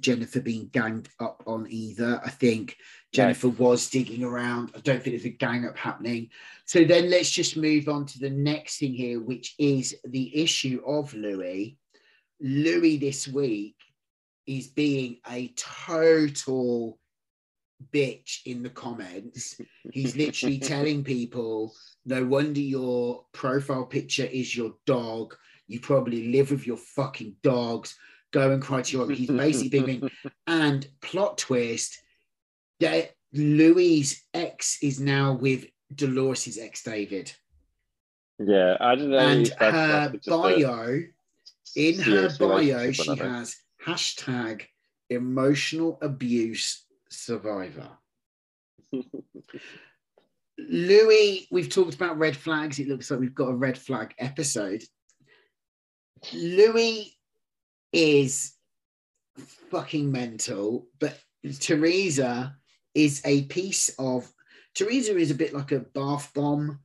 Jennifer being ganged up on either. I think Jennifer was digging around. I don't think there's a gang up happening. So then let's just move on to the next thing here, which is the issue of Louis. Louis this week is being a total bitch in the comments. He's literally telling people, no wonder your profile picture is your dog. You probably live with your fucking dogs. Go and cry to your... He's basically being... And plot twist, that Louis' ex is now with Dolores' ex, David. Yeah, I don't know. And her bio, in her bio, she has hashtag emotional abuse survivor. Louis, we've talked about red flags. It looks like we've got a red flag episode. Louis is fucking mental, but Teresa is a piece of... Teresa is a bit like a bath bomb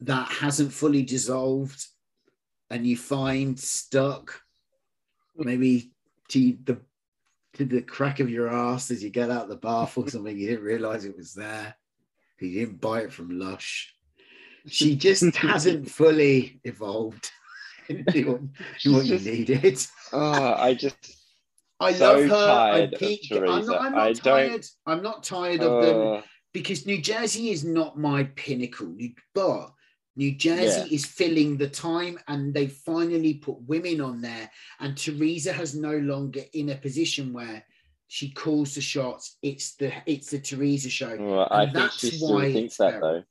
that hasn't fully dissolved and you find stuck maybe to the crack of your ass as you get out of the bath or something. You didn't realise it was there. You didn't buy it from Lush. She just hasn't fully evolved into what you needed. Oh, I just... I so love her. I'm not tired of them because New Jersey is not my pinnacle, but New Jersey is filling the time, and they finally put women on there. And Teresa has no longer in a position where she calls the shots. It's the Teresa show. Well, I think she still thinks that though.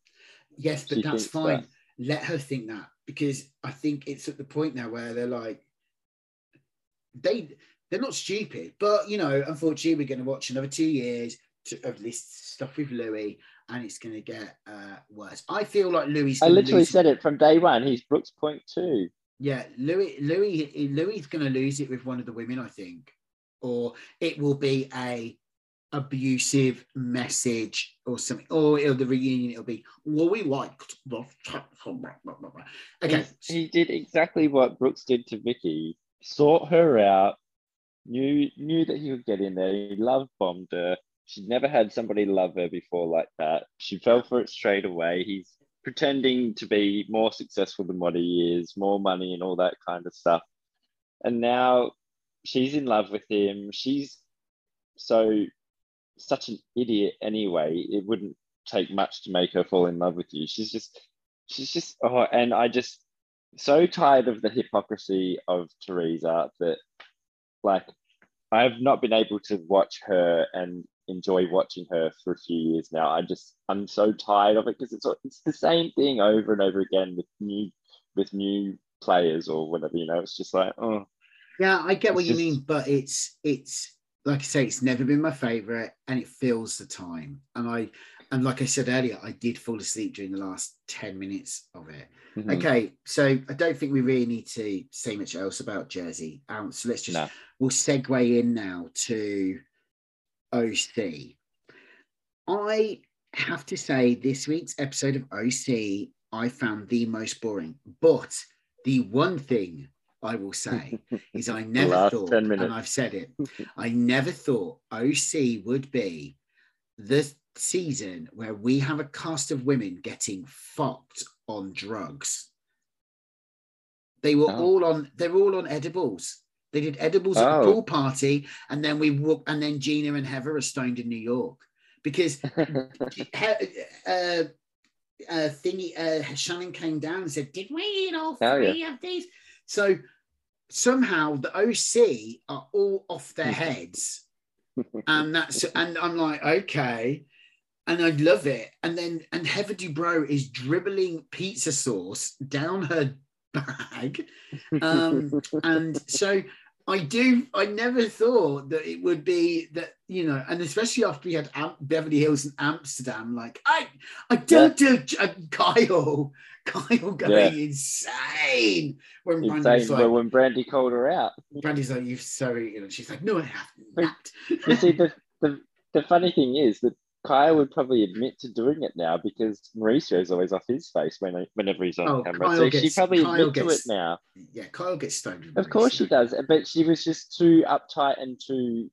Yes, but that's fine. Let her think that, because I think it's at the point now where they're like They're not stupid, but, you know, unfortunately, we're going to watch another 2 years of this stuff with Louis, and it's going to get worse. I feel like Louis... I literally said it from day one. He's Brooks point two. Yeah, Louis's going to lose it with one of the women, I think. Or it will be a abusive message or something. Or the reunion, it'll be, well, we liked... Okay. He did exactly what Brooks did to Vicky. Sort her out. Knew that he would get in there. He love bombed her. She'd never had somebody love her before like that. She fell for it straight away. He's pretending to be more successful than what he is, more money and all that kind of stuff. And now she's in love with him. She's such an idiot anyway. It wouldn't take much to make her fall in love with you. She's just. Oh, and I just so tired of the hypocrisy of Teresa that. Like, I've not been able to watch her and enjoy watching her for a few years now. I'm so tired of it because it's the same thing over and over again with new players or whatever, you know. It's just like, oh. Yeah, I get what you mean, but it's like I say, it's never been my favourite and it fills the time. And like I said earlier, I did fall asleep during the last 10 minutes of it. Mm-hmm. Okay, so I don't think we really need to say much else about Jersey. So let's just, we'll segue in now to OC. I have to say this week's episode of OC, I found the most boring. But the one thing I will say is I never thought, and I've said it, I never thought OC would be the season where we have a cast of women getting fucked on drugs. They're all on edibles. They did edibles at a pool party, and then and then Gina and Heather are stoned in New York because Shannon came down and said, "Did we eat all three of these?" So somehow the OC are all off their heads, and I'm like, okay. And I love it. And Heather Dubrow is dribbling pizza sauce down her bag. And so I never thought that it would be that, you know, and especially after we had Beverly Hills and Amsterdam, like, I don't do Kyle going insane. When Brandy called her out. Brandy's like, you've so eaten. And she's like, no, I haven't. You see, the funny thing is that Kyle would probably admit to doing it now because Mauricio is always off his face whenever he's on camera. Kyle so she probably admits to it now. Yeah, Kyle gets stoned. Of course she does. But she was just too uptight and too,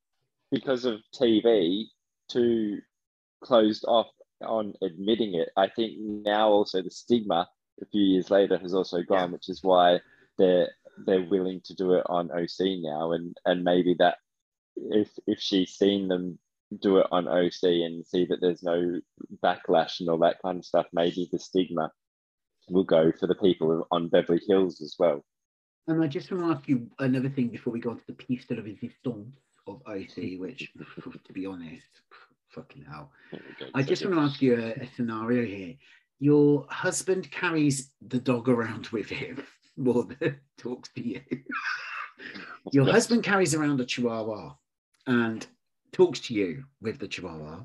because of TV, too closed off on admitting it. I think now also the stigma a few years later has also gone, which is why they're willing to do it on OC now. And maybe that if she's seen them do it on OC and see that there's no backlash and all that kind of stuff, maybe the stigma will go for the people on Beverly Hills as well. And I just want to ask you another thing before we go on to the piece de la resistance of OC, which, to be honest, fucking hell. I just want to ask you a scenario here. your husband carries the dog around with him more than talks to you. Your husband carries around a chihuahua and talks to you with the chihuahua,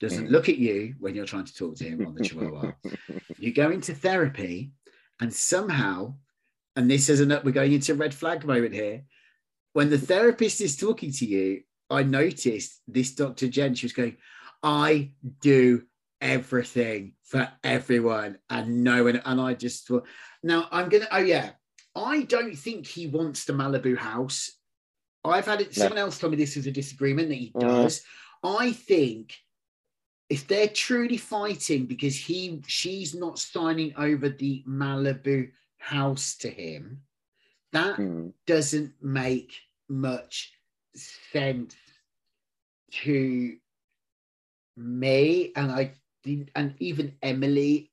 doesn't look at you when you're trying to talk to him on the chihuahua. You go into therapy and somehow, and this is we're going into red flag moment here, when the therapist is talking to you, I noticed this Dr. Jen, she was going, I do everything for everyone and no one. And I just thought, now I'm going to, I don't think he wants the Malibu house. I've had it, someone else told me this was a disagreement that he does. I think if they're truly fighting because she's not signing over the Malibu house to him, that doesn't make much sense to me. And even Emily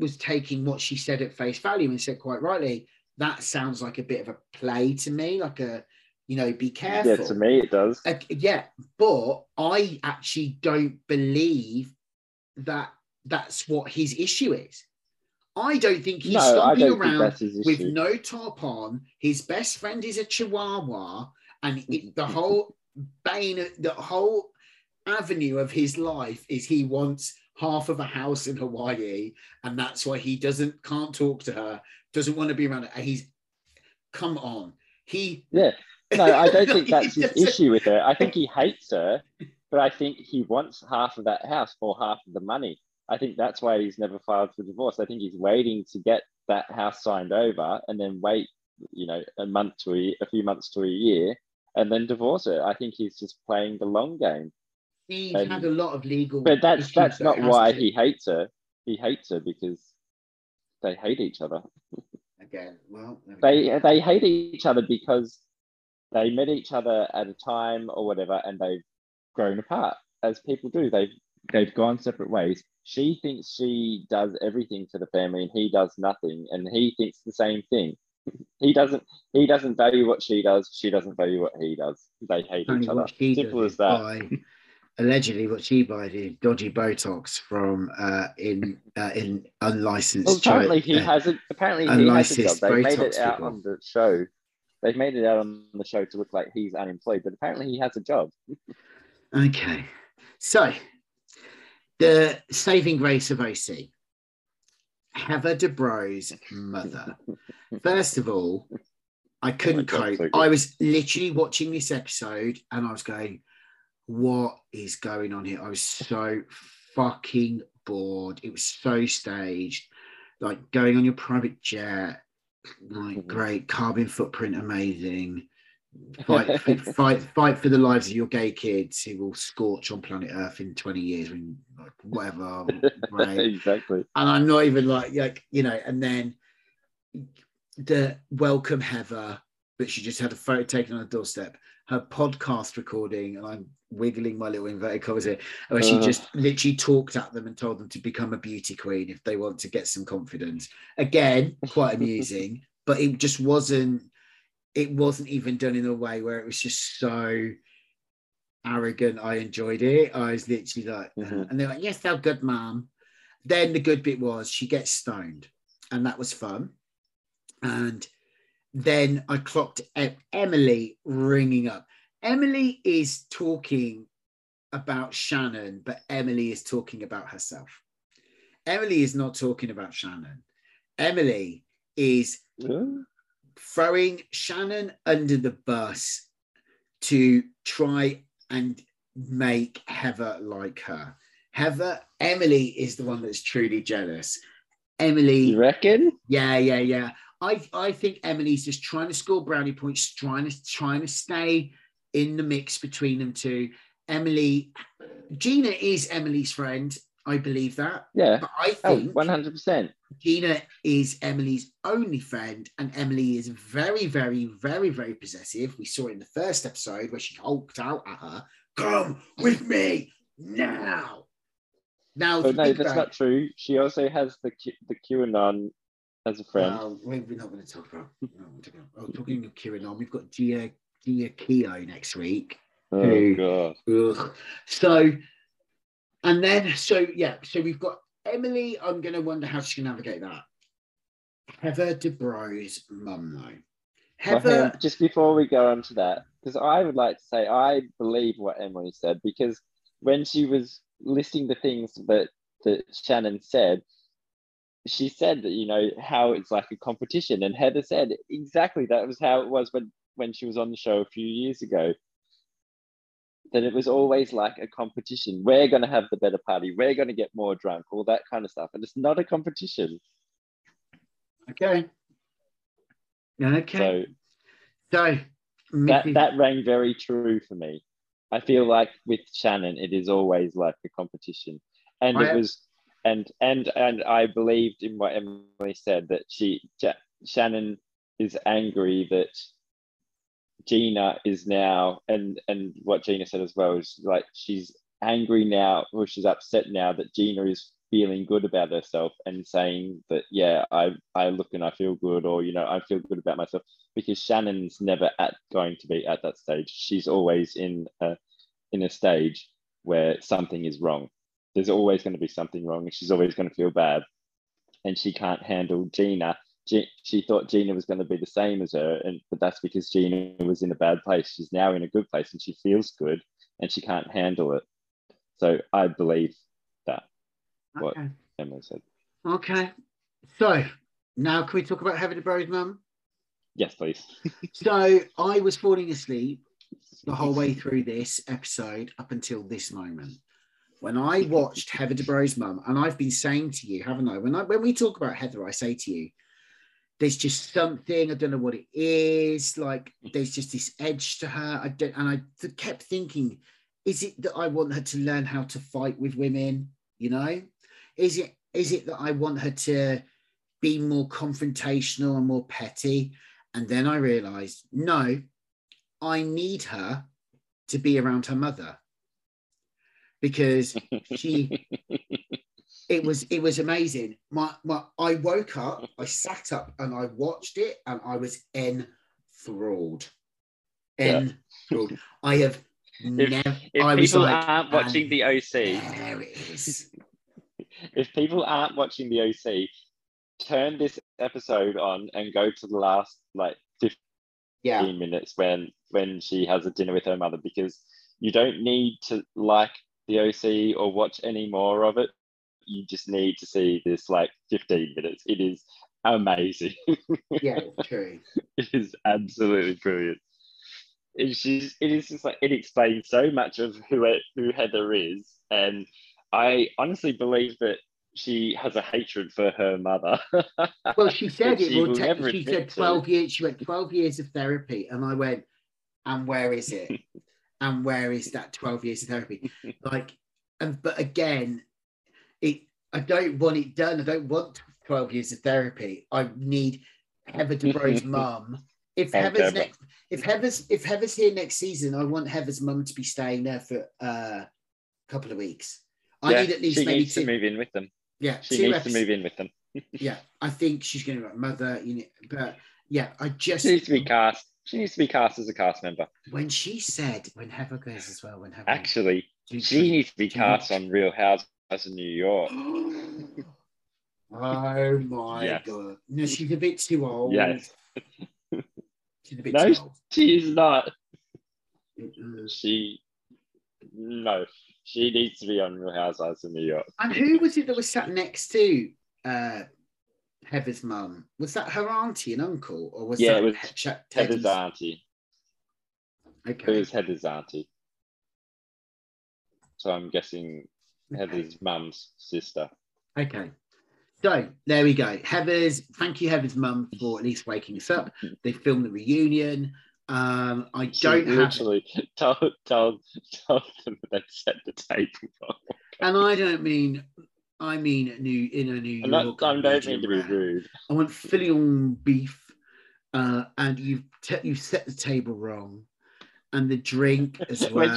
was taking what she said at face value and said quite rightly, that sounds like a bit of a play to me, like a, be careful. Yeah, to me it does. But I actually don't believe that that's what his issue is. I don't think he's stomping around with no top on. His best friend is a chihuahua, and the whole bane, the whole avenue of his life is he wants half of a house in Hawaii, and that's why he can't talk to her, doesn't want to be around her. He's come on. I don't think that's his issue with her. I think he hates her, but I think he wants half of that house for half of the money. I think that's why he's never filed for divorce. I think he's waiting to get that house signed over and then wait, a few months to a year and then divorce her. I think he's just playing the long game. He's had a lot of legal... But that's not why he hates her. He hates her because they hate each other. Again, well... They hate each other because they met each other at a time or whatever and they've grown apart, as people do. They've gone separate ways. She thinks she does everything for the family and he does nothing, and he thinks the same thing. He doesn't value what she does. She doesn't value what he does. They hate each other. Simple as that. Allegedly, what she buys is dodgy Botox from in unlicensed. Well, apparently, he has a job. They made it out on the show. They've made it out on the show to look like he's unemployed, but apparently he has a job. Okay, so the saving grace of OC, Heather DeBro's mother. First of all, I couldn't cope. So I was literally watching this episode and I was going, what is going on here? I was so fucking bored. It was so staged, like going on your private jet, like great carbon footprint, amazing. Fight for the lives of your gay kids who will scorch on planet Earth in 20 years when whatever. Right? Exactly. And I'm not even like. And then the welcome Heather, but she just had a photo taken on the doorstep. Her podcast recording, and I'm wiggling my little inverted covers here, where she just literally talked at them and told them to become a beauty queen if they want to get some confidence. Again, quite amusing, but it just wasn't. It wasn't even done in a way where it was just so arrogant. I enjoyed it. I was literally like, and they're like, yes, they're good, mum. Then the good bit was she gets stoned, and that was fun. And then I clocked Emily ringing up. Emily is talking about Shannon, but Emily is talking about herself. Emily is not talking about Shannon. Emily is... throwing Shannon under the bus to try and make Heather like her. Emily is the one that's truly jealous. Emily, you reckon? Yeah. I think Emily's just trying to score brownie points, trying to stay in the mix between them two. Gina is Emily's friend. I believe that. Yeah. But I think 100%. Gina is Emily's only friend, and Emily is very, very, very, very possessive. We saw it in the first episode where she hulked out at her, come with me now. That's not true. She also has the QAnon as a friend. Well, we're not going to talk about talking of QAnon. We've got Gia Keo next week. Oh, God. So we've got Emily, I'm going to wonder how she can navigate that. Heather DeBro's mum, though. Heather... Hang, just before we go on to that, because I would like to say I believe what Emily said, because when she was listing the things that Shannon said, she said that, you know, how it's like a competition, and Heather said exactly that was how it was when she was on the show a few years ago, that it was always like a competition. We're going to have the better party. We're going to get more drunk, all that kind of stuff. And it's not a competition. Okay. So that rang very true for me. I feel like with Shannon, it is always like a competition. And it was, and I believed in what Emily said, that Shannon is angry that Gina is now, and what Gina said as well is like, she's angry now, or she's upset now that Gina is feeling good about herself and saying that, yeah, I look and I feel good, or, you know, I feel good about myself, because Shannon's never going to be at that stage. She's always in a stage where something is wrong. There's always going to be something wrong, and she's always going to feel bad, and she can't handle Gina. She thought Gina was going to be the same as her, but that's because Gina was in a bad place. She's now in a good place, and she feels good, and she can't handle it. So I believe that, what Emily said. Okay. So now can we talk about Heather DeBro's mum? Yes, please. So I was falling asleep the whole way through this episode up until this moment. When I watched Heather DeBro's mum, and I've been saying to you, haven't I? When we talk about Heather, I say to you, there's just something, I don't know what it is, like there's just this edge to her. I kept thinking, is it that I want her to learn how to fight with women, you know? Is it that I want her to be more confrontational and more petty? And then I realised, no, I need her to be around her mother, because she... It was amazing. I woke up, I sat up and I watched it, and I was enthralled. Yeah. I have never... If people aren't watching the OC... There it is. If people aren't watching the OC, turn this episode on and go to the last, 15 minutes when she has a dinner with her mother, because you don't need to like the OC or watch any more of it. You just need to see this 15 minutes. It is amazing. Yeah, true. It is absolutely brilliant. It is just it explains so much of who Heather is. And I honestly believe that she has a hatred for her mother. Well, she said she said 12 years, she went 12 years of therapy. And I went, and where is it? And where is that 12 years of therapy? But again, I don't want it done. I don't want 12 years of therapy. I need Heather DeBro's mum. If Heather's here next season, I want Heather's mum to be staying there for a couple of weeks. I need at least she needs to move in with them. Yeah, she needs to move in with them. Yeah, I think she's going to be like mother. You know, but yeah, I just... She needs to be cast as a cast member. When she said, when Heather goes as well, actually, she needs to be cast on Real Housewives in New York. Oh my God. No, she's a bit too old. Yes. She's a bit too old. She is not. She needs to be on Real Housewives in New York. And who was it that was sat next to Heather's mum? Was that her auntie and uncle? Or was that Heather's auntie? Okay. It was Heather's auntie. So I'm guessing Heather's mum's sister. Okay. So there we go. Thank you, Heather's mum, for at least waking us up. They filmed the reunion. Told them that they set the table wrong. And I mean New York. I don't mean to be rude. I want fillet on beef. And you set the table wrong. And the drink as well.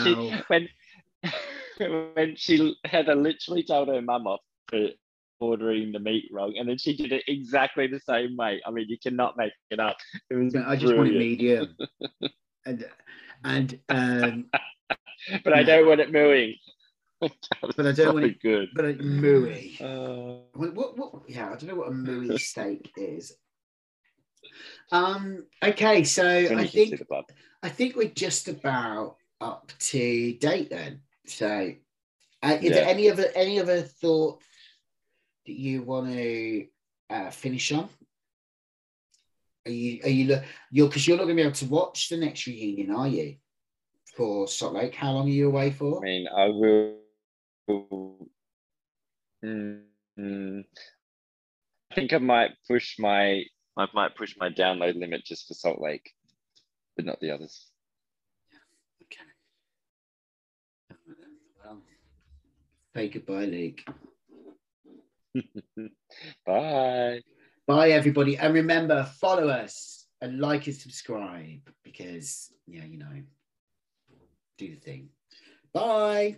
Heather literally told her mum off for ordering the meat wrong, and then she did it exactly the same way. I mean, you cannot make it up. It was I just want it medium. and but I don't want it mooing. But I don't want it. Good. But a mooey. Yeah, I don't know what a mooey steak is. Okay, so I think we're just about up to date then. So, is there any other thought that you want to finish on? You're because you're not going to be able to watch the next reunion, are you? For Salt Lake, how long are you away for? I mean, I will. I think I might push my. I might push my download limit just for Salt Lake, but not the others. Yeah, okay. Well, say goodbye, Luke. Bye. Bye, everybody. And remember, follow us and like and subscribe because, yeah, you know, do the thing. Bye.